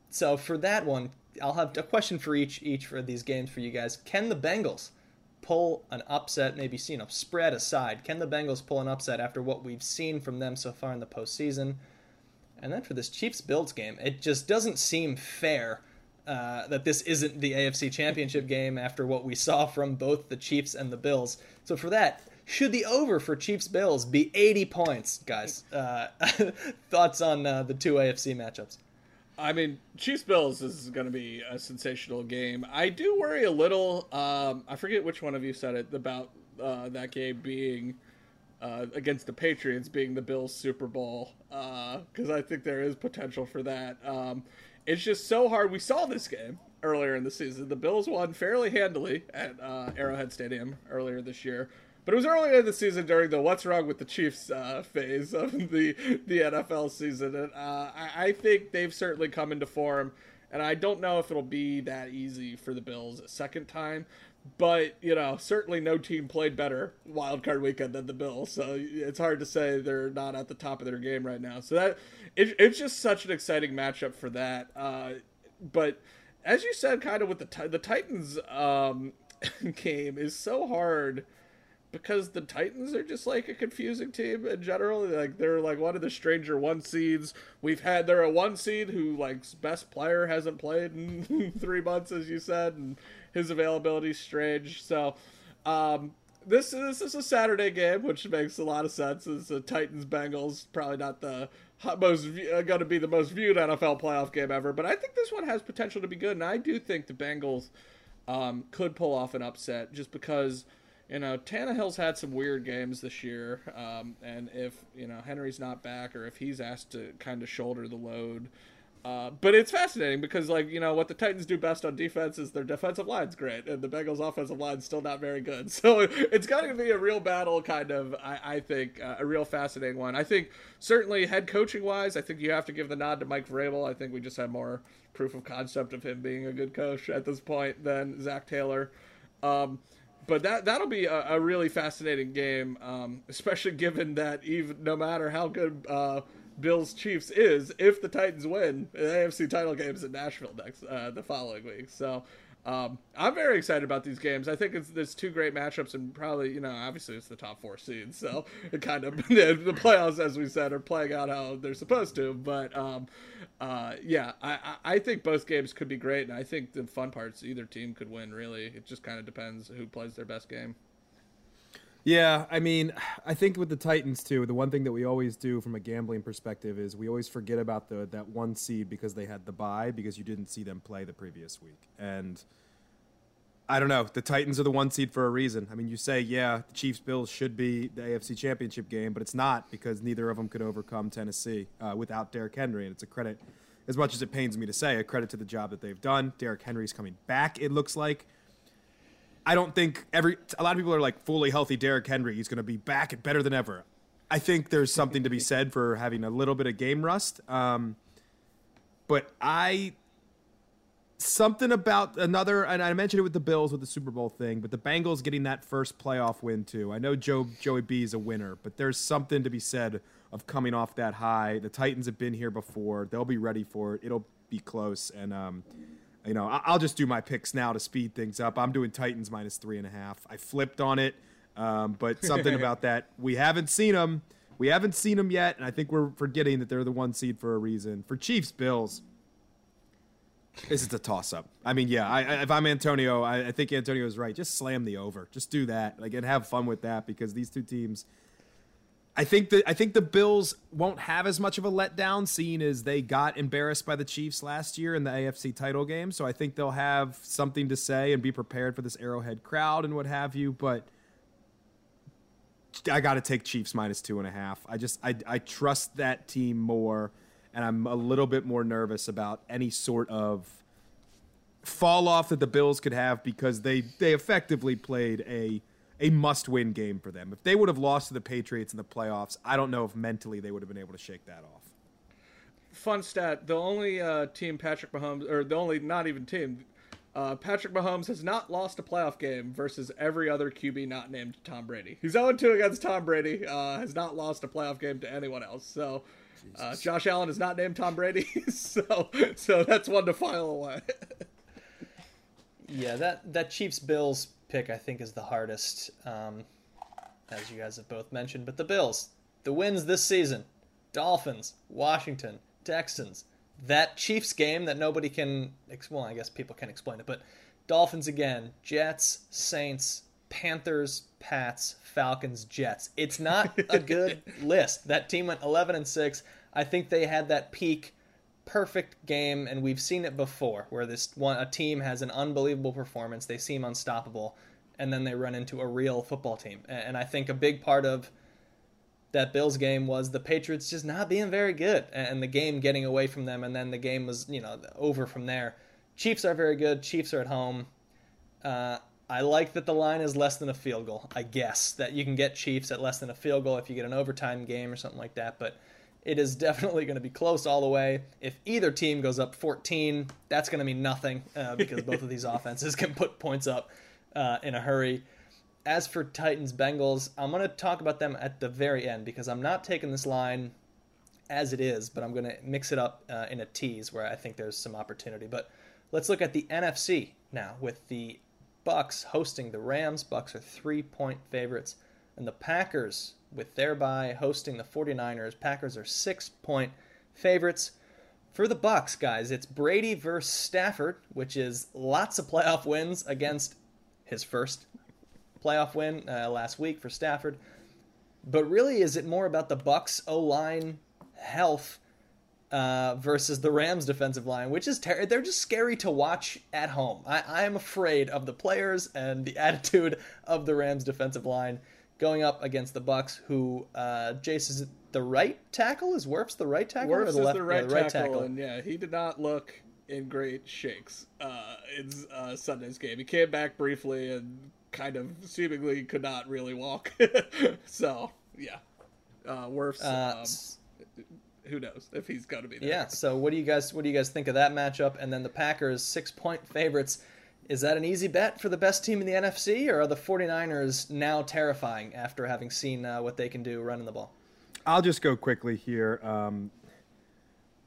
So for that one, I'll have a question for each for these games for you guys. Can the Bengals pull an upset, maybe, spread aside? Can the Bengals pull an upset after what we've seen from them so far in the postseason? And then for this Chiefs-Bills game, it just doesn't seem fair that this isn't the AFC Championship game after what we saw from both the Chiefs and the Bills. So for that, should the over for Chiefs-Bills be 80 points, guys? Thoughts on the 2 AFC matchups? I mean, Chiefs-Bills is going to be a sensational game. I do worry a little, I forget which one of you said it, about that game being against the Patriots, being the Bills' Super Bowl, because I think there is potential for that. It's just so hard. We saw this game earlier in the season. The Bills won fairly handily at Arrowhead Stadium earlier this year. But it was earlier in the season during the what's wrong with the Chiefs phase of the NFL season. And I think they've certainly come into form. And I don't know if it'll be that easy for the Bills a second time. But, certainly no team played better wildcard weekend than the Bills. So it's hard to say they're not at the top of their game right now. So it's just such an exciting matchup for that. But as you said, kind of with the Titans game is so hard because the Titans are just like a confusing team in general. Like they're like one of the stranger 1 seeds we've had. They're a 1 seed who best player hasn't played in 3 months, as you said, and His availability is strange. So this is a Saturday game, which makes a lot of sense. It's the Titans-Bengals, probably not the most going to be the most viewed NFL playoff game ever. But I think this one has potential to be good, and I do think the Bengals could pull off an upset just because, you know, Tannehill's had some weird games this year, and if, you know, Henry's not back or if he's asked to kind of shoulder the load. But it's fascinating because, like, you know, what the Titans do best on defense is their defensive line's great, and the Bengals' offensive line's still not very good. So it's going to be a real battle, kind of, I think, a real fascinating one. I think certainly head coaching-wise, I think you have to give the nod to Mike Vrabel. I think we just have more proof of concept of him being a good coach at this point than Zach Taylor. But that'll be a really fascinating game, especially given that even no matter how good Bills Chiefs is, if the Titans win, the AFC title game's in Nashville next the following week. So I'm very excited about these games. I think there's two great matchups, and probably, you know, obviously it's the top four seeds, so it kind of the playoffs, as we said, are playing out how they're supposed to. But I think both games could be great, and I think the fun part's either team could win. Really, it just kind of depends who plays their best game. Yeah, I mean, I think with the Titans, too, the one thing that we always do from a gambling perspective is we always forget about that one seed because they had the bye, because you didn't see them play the previous week. And I don't know, the Titans are the one seed for a reason. I mean, you say, yeah, the Chiefs-Bills should be the AFC Championship game, but it's not, because neither of them could overcome Tennessee without Derrick Henry. And it's a credit, as much as it pains me to say, a credit to the job that they've done. Derrick Henry's coming back, it looks like. I don't think a lot of people are like, fully healthy Derrick Henry, he's going to be back and better than ever. I think there's something to be said for having a little bit of game rust. Something about another, and I mentioned it with the Bills with the Super Bowl thing, but the Bengals getting that first playoff win too. I know Joey B is a winner, but there's something to be said of coming off that high. The Titans have been here before. They'll be ready for it. It'll be close. And, you know, I'll just do my picks now to speed things up. I'm doing Titans -3.5. I flipped on it, but something about that. We haven't seen them yet, and I think we're forgetting that they're the one seed for a reason. For Chiefs-Bills, this is a toss-up. I mean, yeah, if I'm Antonio, I think Antonio is right. Just slam the over. Just do that, like, and have fun with that, because these two teams – I think the Bills won't have as much of a letdown, seeing as they got embarrassed by the Chiefs last year in the AFC title game. So I think they'll have something to say and be prepared for this Arrowhead crowd and what have you. But I got to take Chiefs -2.5. I trust that team more, and I'm a little bit more nervous about any sort of fall off that the Bills could have, because they effectively played a must-win game for them. If they would have lost to the Patriots in the playoffs, I don't know if mentally they would have been able to shake that off. Fun stat, the only team Patrick Mahomes, or the only, not even team, Patrick Mahomes has not lost a playoff game versus every other QB not named Tom Brady. He's 0-2 against Tom Brady, has not lost a playoff game to anyone else. So Josh Allen is not named Tom Brady, so that's one to file away. Yeah, that Chiefs-Bills pick, I think, is the hardest, as you guys have both mentioned. But the Bills, the wins this season, Dolphins, Washington, Texans, that Chiefs game that nobody can, well, I guess people can explain it, but Dolphins again, Jets, Saints, Panthers, Pats, Falcons, Jets. It's not a good list. That team went 11-6. I think they had that peak perfect game, and we've seen it before, where a team has an unbelievable performance, they seem unstoppable, and then they run into a real football team. And I think a big part of that Bills game was the Patriots just not being very good, and the game getting away from them, and then the game was, you know, over from there. Chiefs are very good. Chiefs are at home. I like that the line is less than a field goal, I guess, that you can get Chiefs at less than a field goal if you get an overtime game or something like that, but it is definitely going to be close all the way. If either team goes up 14, that's going to mean nothing, because both of these offenses can put points up in a hurry. As for Titans-Bengals, I'm going to talk about them at the very end, because I'm not taking this line as it is, but I'm going to mix it up in a tease where I think there's some opportunity. But let's look at the NFC now, with the Bucs hosting the Rams. Bucs are 3-point favorites, and the Packers, with thereby hosting the 49ers. Packers are 6-point favorites. For the Bucs, guys, it's Brady versus Stafford, which is lots of playoff wins against his first playoff win last week for Stafford. But really, is it more about the Bucs O-line health versus the Rams defensive line, which is they're just scary to watch at home. I'm afraid of the players and the attitude of the Rams defensive line going up against the Bucs, who Jace is the right tackle? Is Werf's the right tackle? Werf's the right tackle. And yeah, he did not look in great shakes in Sunday's game. He came back briefly and kind of seemingly could not really walk. So, yeah. Werf's, who knows if he's going to be there. Yeah, so what do you guys think of that matchup? And then the Packers, 6-point favorites. Is that an easy bet for the best team in the NFC, or are the 49ers now terrifying after having seen what they can do running the ball? I'll just go quickly here.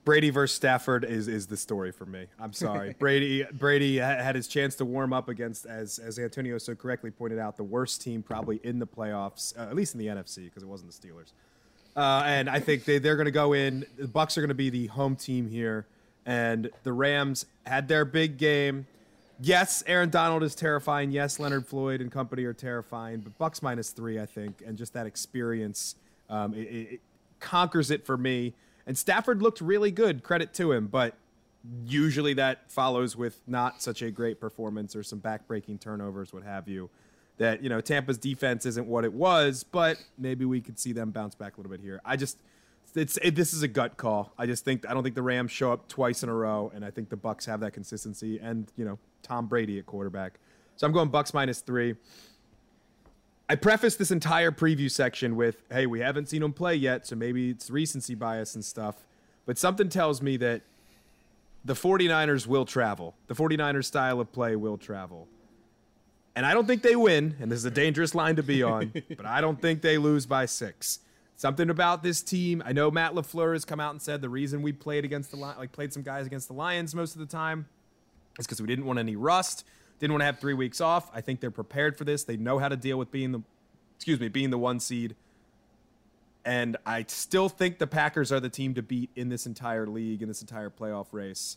Brady versus Stafford is the story for me. I'm sorry. Brady had his chance to warm up against, as Antonio so correctly pointed out, the worst team probably in the playoffs, at least in the NFC, because it wasn't the Steelers. And I think they're going to go in. The Bucs are going to be the home team here. And the Rams had their big game. Yes, Aaron Donald is terrifying. Yes, Leonard Floyd and company are terrifying. But Bucs -3, I think, and just that experience it conquers it for me. And Stafford looked really good, credit to him, but usually that follows with not such a great performance or some back-breaking turnovers, what have you. That, you know, Tampa's defense isn't what it was, but maybe we could see them bounce back a little bit here. This is a gut call. I don't think the Rams show up twice in a row, and I think the Bucs have that consistency and, you know, Tom Brady at quarterback. So I'm going Bucs -3. I prefaced this entire preview section with, hey, we haven't seen him play yet, so maybe it's recency bias and stuff. But something tells me that the 49ers will travel. The 49ers style of play will travel. And I don't think they win, and this is a dangerous line to be on, but I don't think they lose by 6. Something about this team. I know Matt LaFleur has come out and said the reason we played some guys against the Lions most of the time is because we didn't want any rust. Didn't want to have 3 weeks off. I think they're prepared for this. They know how to deal with being the one seed. And I still think the Packers are the team to beat in this entire league, in this entire playoff race.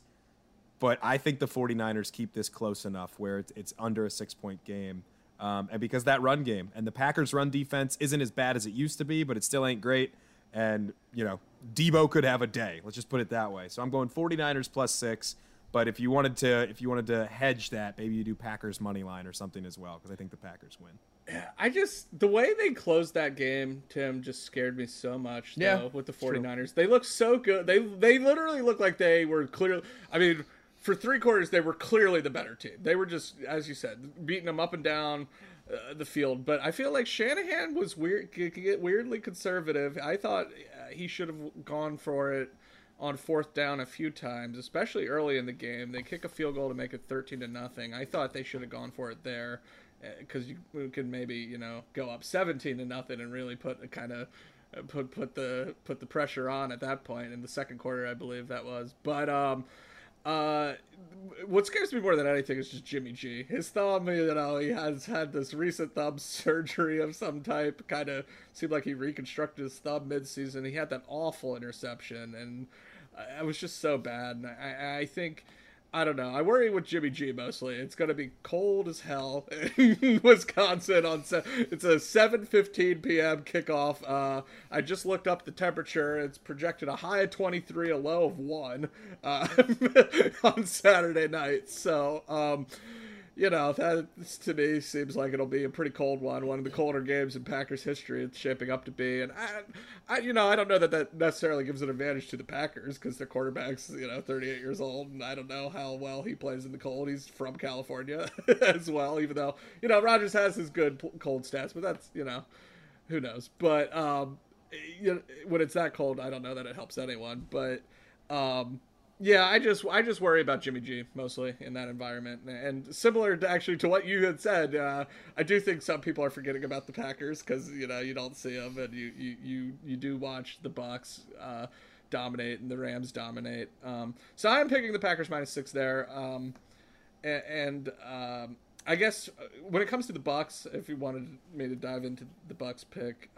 But I think the 49ers keep this close enough where it's under a 6-point game. And because that run game and the Packers run defense isn't as bad as it used to be, but it still ain't great. And, you know, Debo could have a day. Let's just put it that way. So I'm going 49ers +6. But if you wanted to hedge that, maybe you do Packers money line or something as well, because I think the Packers win. Yeah, the way they closed that game, Tim, just scared me so much, though, with the 49ers. True. They looked so good. They literally looked like they were clearly – I mean, for three quarters, they were clearly the better team. They were just, as you said, beating them up and down the field. But I feel like Shanahan was weirdly conservative. I thought he should have gone for it on 4th down a few times, especially early in the game. They kick a field goal to make it 13-0. I thought they should have gone for it there, because you could maybe, you know, go up 17-0 and really put the pressure on at that point in the second quarter, I believe that was. But what scares me more than anything is just Jimmy G. His thumb, you know, he has had this recent thumb surgery of some type. Kind of seemed like he reconstructed his thumb midseason. He had that awful interception, and it was just so bad. And I think, I don't know, I worry with Jimmy G mostly. It's going to be cold as hell in Wisconsin. It's a 7:15 p.m. kickoff. I just looked up the temperature. It's projected a high of 23, a low of 1 on Saturday night. So, you know, that to me seems like it'll be a pretty cold one. One of the colder games in Packers history it's shaping up to be. And, I don't know that necessarily gives an advantage to the Packers, because their quarterback's, you know, 38 years old. And I don't know how well he plays in the cold. He's from California as well, even though, you know, Rodgers has his good cold stats. But that's, you know, who knows. But you know, when it's that cold, I don't know that it helps anyone. But yeah, I just worry about Jimmy G mostly in that environment, and similar to actually to what you had said, I do think some people are forgetting about the Packers, because you know you don't see them, and you do watch the Bucs dominate and the Rams dominate. So I'm picking the Packers -6 there, I guess when it comes to the Bucs, if you wanted me to dive into the Bucs pick.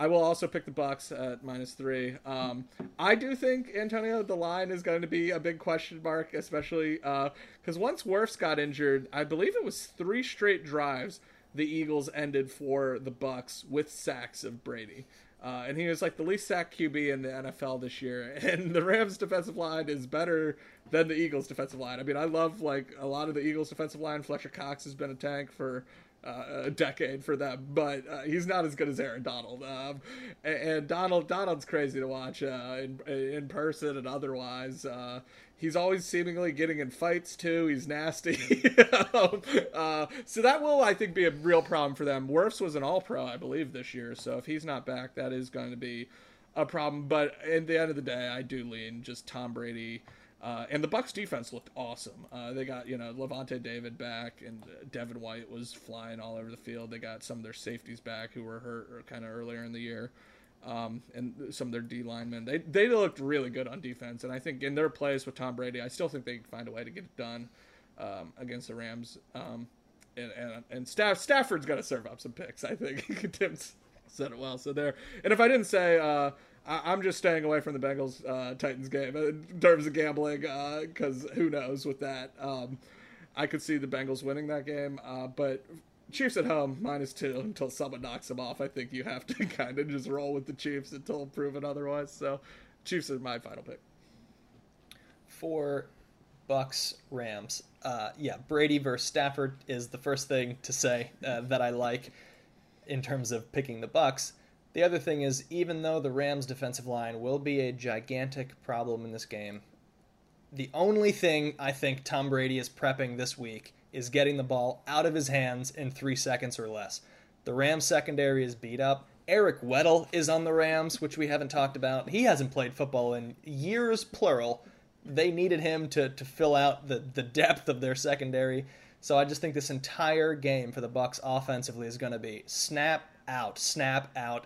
I will also pick the Bucs at -3. I do think, Antonio, the line is going to be a big question mark, especially because once Wirfs got injured, I believe it was 3 straight drives the Eagles ended for the Bucs with sacks of Brady. And he was like the least sacked QB in the NFL this year. And the Rams defensive line is better than the Eagles defensive line. I mean, I love like a lot of the Eagles defensive line. Fletcher Cox has been a tank for a decade for them, but he's not as good as Aaron Donald. And Donald's crazy to watch in person and otherwise. He's always seemingly getting in fights too. He's nasty. So that will, I think, be a real problem for them. Wirfs was an All-Pro, I believe, this year. So if he's not back, that is going to be a problem. But at the end of the day, I do lean just Tom Brady. And the Bucs defense looked awesome. They got, Levante David back, and Devin White was flying all over the field. They got some of their safeties back who were hurt kind of earlier in the year. And some of their D linemen, they looked really good on defense. And I think in their plays with Tom Brady, I still think they can find a way to get it done against the Rams. And Stafford's got to serve up some picks. I think Tim said it well. So there. And if I didn't say, I'm just staying away from the Bengals Titans game in terms of gambling because who knows with that. I could see the Bengals winning that game, but. Chiefs at home, -2 until someone knocks them off. I think you have to kind of just roll with the Chiefs until proven otherwise. So Chiefs are my final pick. For Bucs, Rams. Brady versus Stafford is the first thing to say that I like in terms of picking the Bucs. The other thing is, even though the Rams defensive line will be a gigantic problem in this game, the only thing I think Tom Brady is prepping this week is getting the ball out of his hands in 3 seconds or less. The Rams secondary is beat up. Eric Weddle is on the Rams, which we haven't talked about. He hasn't played football in years, plural. They needed him to fill out the depth of their secondary. So I just think this entire game for the Bucs offensively is going to be snap out,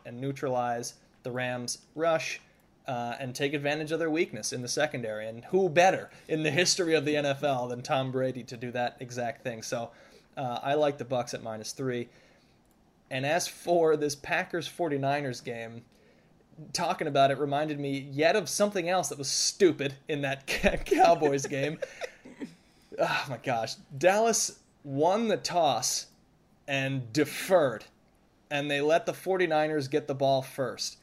and neutralize the Rams' rush and take advantage of their weakness in the secondary. And who better in the history of the NFL than Tom Brady to do that exact thing? So I like the Bucs at -3. And as for this Packers 49ers game, talking about it reminded me yet of something else that was stupid in that Cowboys game. Oh my gosh. Dallas won the toss and deferred, and they let the 49ers get the ball first.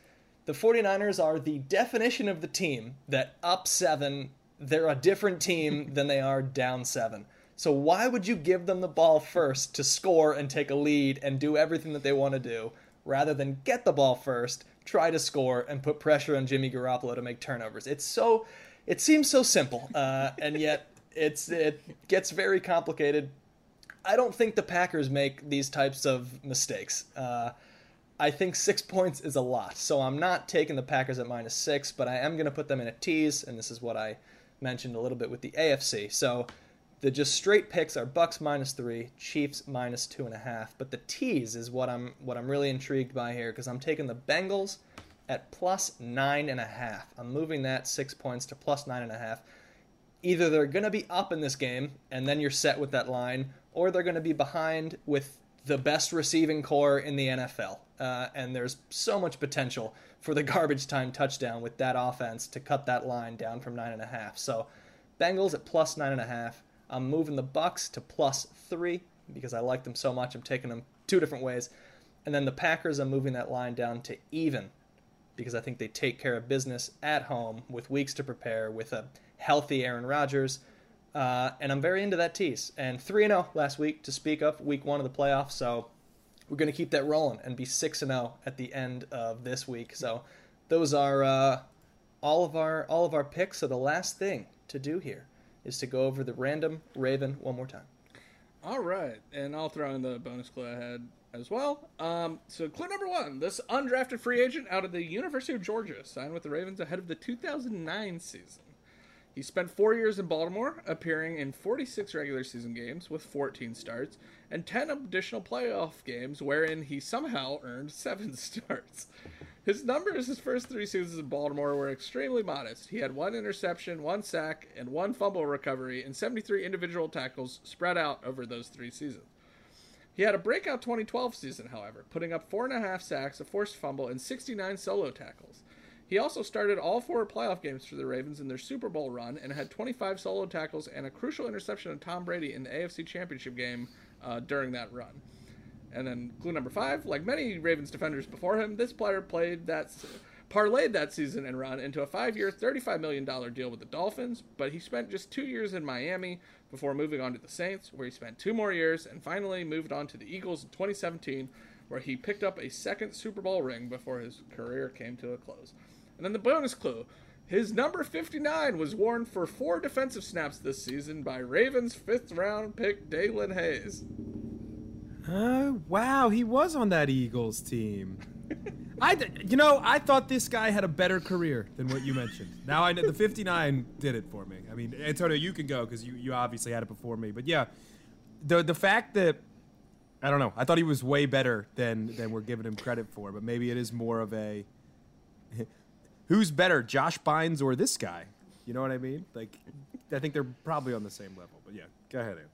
The 49ers are the definition of the team that up 7, they're a different team than they are down 7. So why would you give them the ball first to score and take a lead and do everything that they want to do, rather than get the ball first, try to score, and put pressure on Jimmy Garoppolo to make turnovers? It seems so simple, and yet it gets very complicated. I don't think the Packers make these types of mistakes. I think 6 points is a lot, so I'm not taking the Packers at -6, but I am going to put them in a tease, and this is what I mentioned a little bit with the AFC. So the just straight picks are Bucs -3, Chiefs -2.5, but the tease is what I'm really intrigued by here, because I'm taking the Bengals at +9.5. I'm moving that 6 points to +9.5. Either they're going to be up in this game, and then you're set with that line, or they're going to be behind with the best receiving core in the NFL. And there's so much potential for the garbage time touchdown with that offense to cut that line down from 9.5. So Bengals at +9.5. I'm moving the Bucs to +3 because I like them so much. I'm taking them 2 different ways. And then the Packers, I'm moving that line down to even because I think they take care of business at home with weeks to prepare with a healthy Aaron Rodgers. And I'm very into that tease. And 3-0 last week to speak of, week 1 of the playoffs. So we're going to keep that rolling and be 6-0 at the end of this week. So those are all of our picks. So the last thing to do here is to go over the random Raven one more time. All right. And I'll throw in the bonus clue I had as well. So clue number 1, this undrafted free agent out of the University of Georgia signed with the Ravens ahead of the 2009 season. He spent 4 years in Baltimore, appearing in 46 regular season games with 14 starts and 10 additional playoff games, wherein he somehow earned 7 starts. His numbers his first 3 seasons in Baltimore were extremely modest. He had 1 interception, 1 sack, and 1 fumble recovery, and 73 individual tackles spread out over those 3 seasons. He had a breakout 2012 season, however, putting up 4.5 sacks, a forced fumble, and 69 solo tackles. He also started all 4 playoff games for the Ravens in their Super Bowl run and had 25 solo tackles and a crucial interception of Tom Brady in the AFC Championship game during that run. And then clue number 5, like many Ravens defenders before him, this player parlayed that season and run into a 5-year, $35 million deal with the Dolphins, but he spent just 2 years in Miami before moving on to the Saints, where he spent 2 more years and finally moved on to the Eagles in 2017, where he picked up a 2nd Super Bowl ring before his career came to a close. And then the bonus clue, his number 59 was worn for 4 defensive snaps this season by Ravens 5th round pick Daylon Hayes. Oh, wow, he was on that Eagles team. I thought this guy had a better career than what you mentioned. Now I know the 59 did it for me. I mean, Antonio, you can go because you obviously had it before me. But yeah, the fact that, I don't know, I thought he was way better than we're giving him credit for. But maybe it is more of a... Who's better, Josh Bynes or this guy? You know what I mean? Like, I think they're probably on the same level. But yeah, go ahead, Anthony.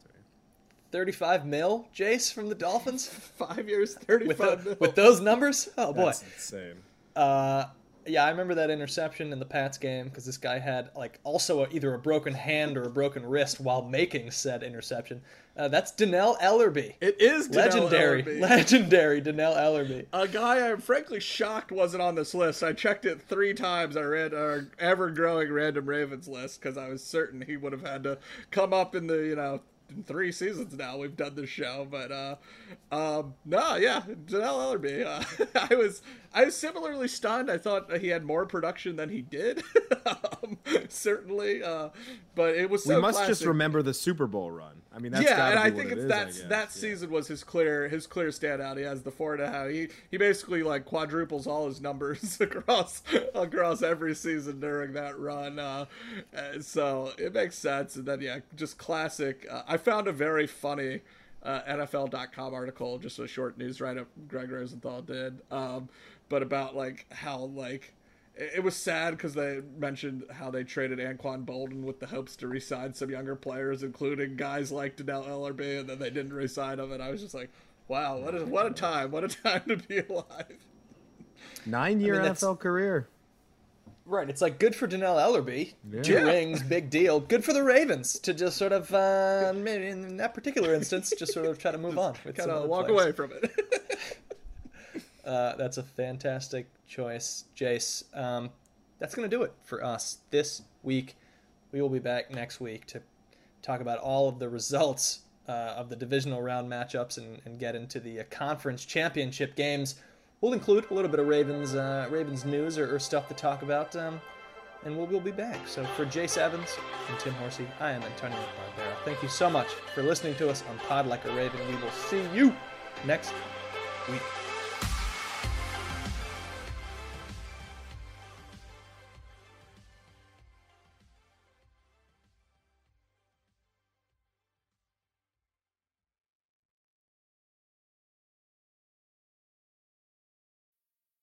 35 mil, Jace, from the Dolphins? 5 years, 35 mil. With those numbers? Oh, boy. That's insane. Yeah, I remember that interception in the Pats game because this guy had, like, also either a broken hand or a broken wrist while making said interception. That's Danelle Ellerbe. It is Danelle Ellerbe. Legendary Danelle Ellerbe. A guy I'm frankly shocked wasn't on this list. I checked it 3 times. I read our ever-growing Random Ravens list because I was certain he would have had to come up in the, in 3 seasons now we've done this show, but Danelle Ellerbe. I was similarly stunned. I thought he had more production than he did. Certainly, but it was so we must classic. Just remember the Super Bowl run. I mean, that's yeah, and I think it's that season was his clear standout. He has the 4.5. He basically like quadruples all his numbers across every season during that run. So it makes sense. And then just classic. I found a very funny NFL.com article, just a short news write-up Greg Rosenthal did, but about like how like it was sad because they mentioned how they traded Anquan Boldin with the hopes to re-sign some younger players, including guys like Danelle Ellerbe, and then they didn't re-sign him. And I was just like, wow, what a time to be alive. 9-year NFL career. Right, it's like good for Danelle Ellerbe, 2 rings, big deal. Good for the Ravens to just sort of, maybe in that particular instance, just sort of try to move on. Kind of walk away from it. That's a fantastic choice, Jace. That's going to do it for us this week. We will be back next week to talk about all of the results of the divisional round matchups and get into the conference championship games. We'll include a little bit of Ravens news or stuff to talk about, and we'll be back. So for Jace Evans and Tim Horsey, I am Antonio Barbera. Thank you so much for listening to us on Pod Like a Raven. We will see you next week.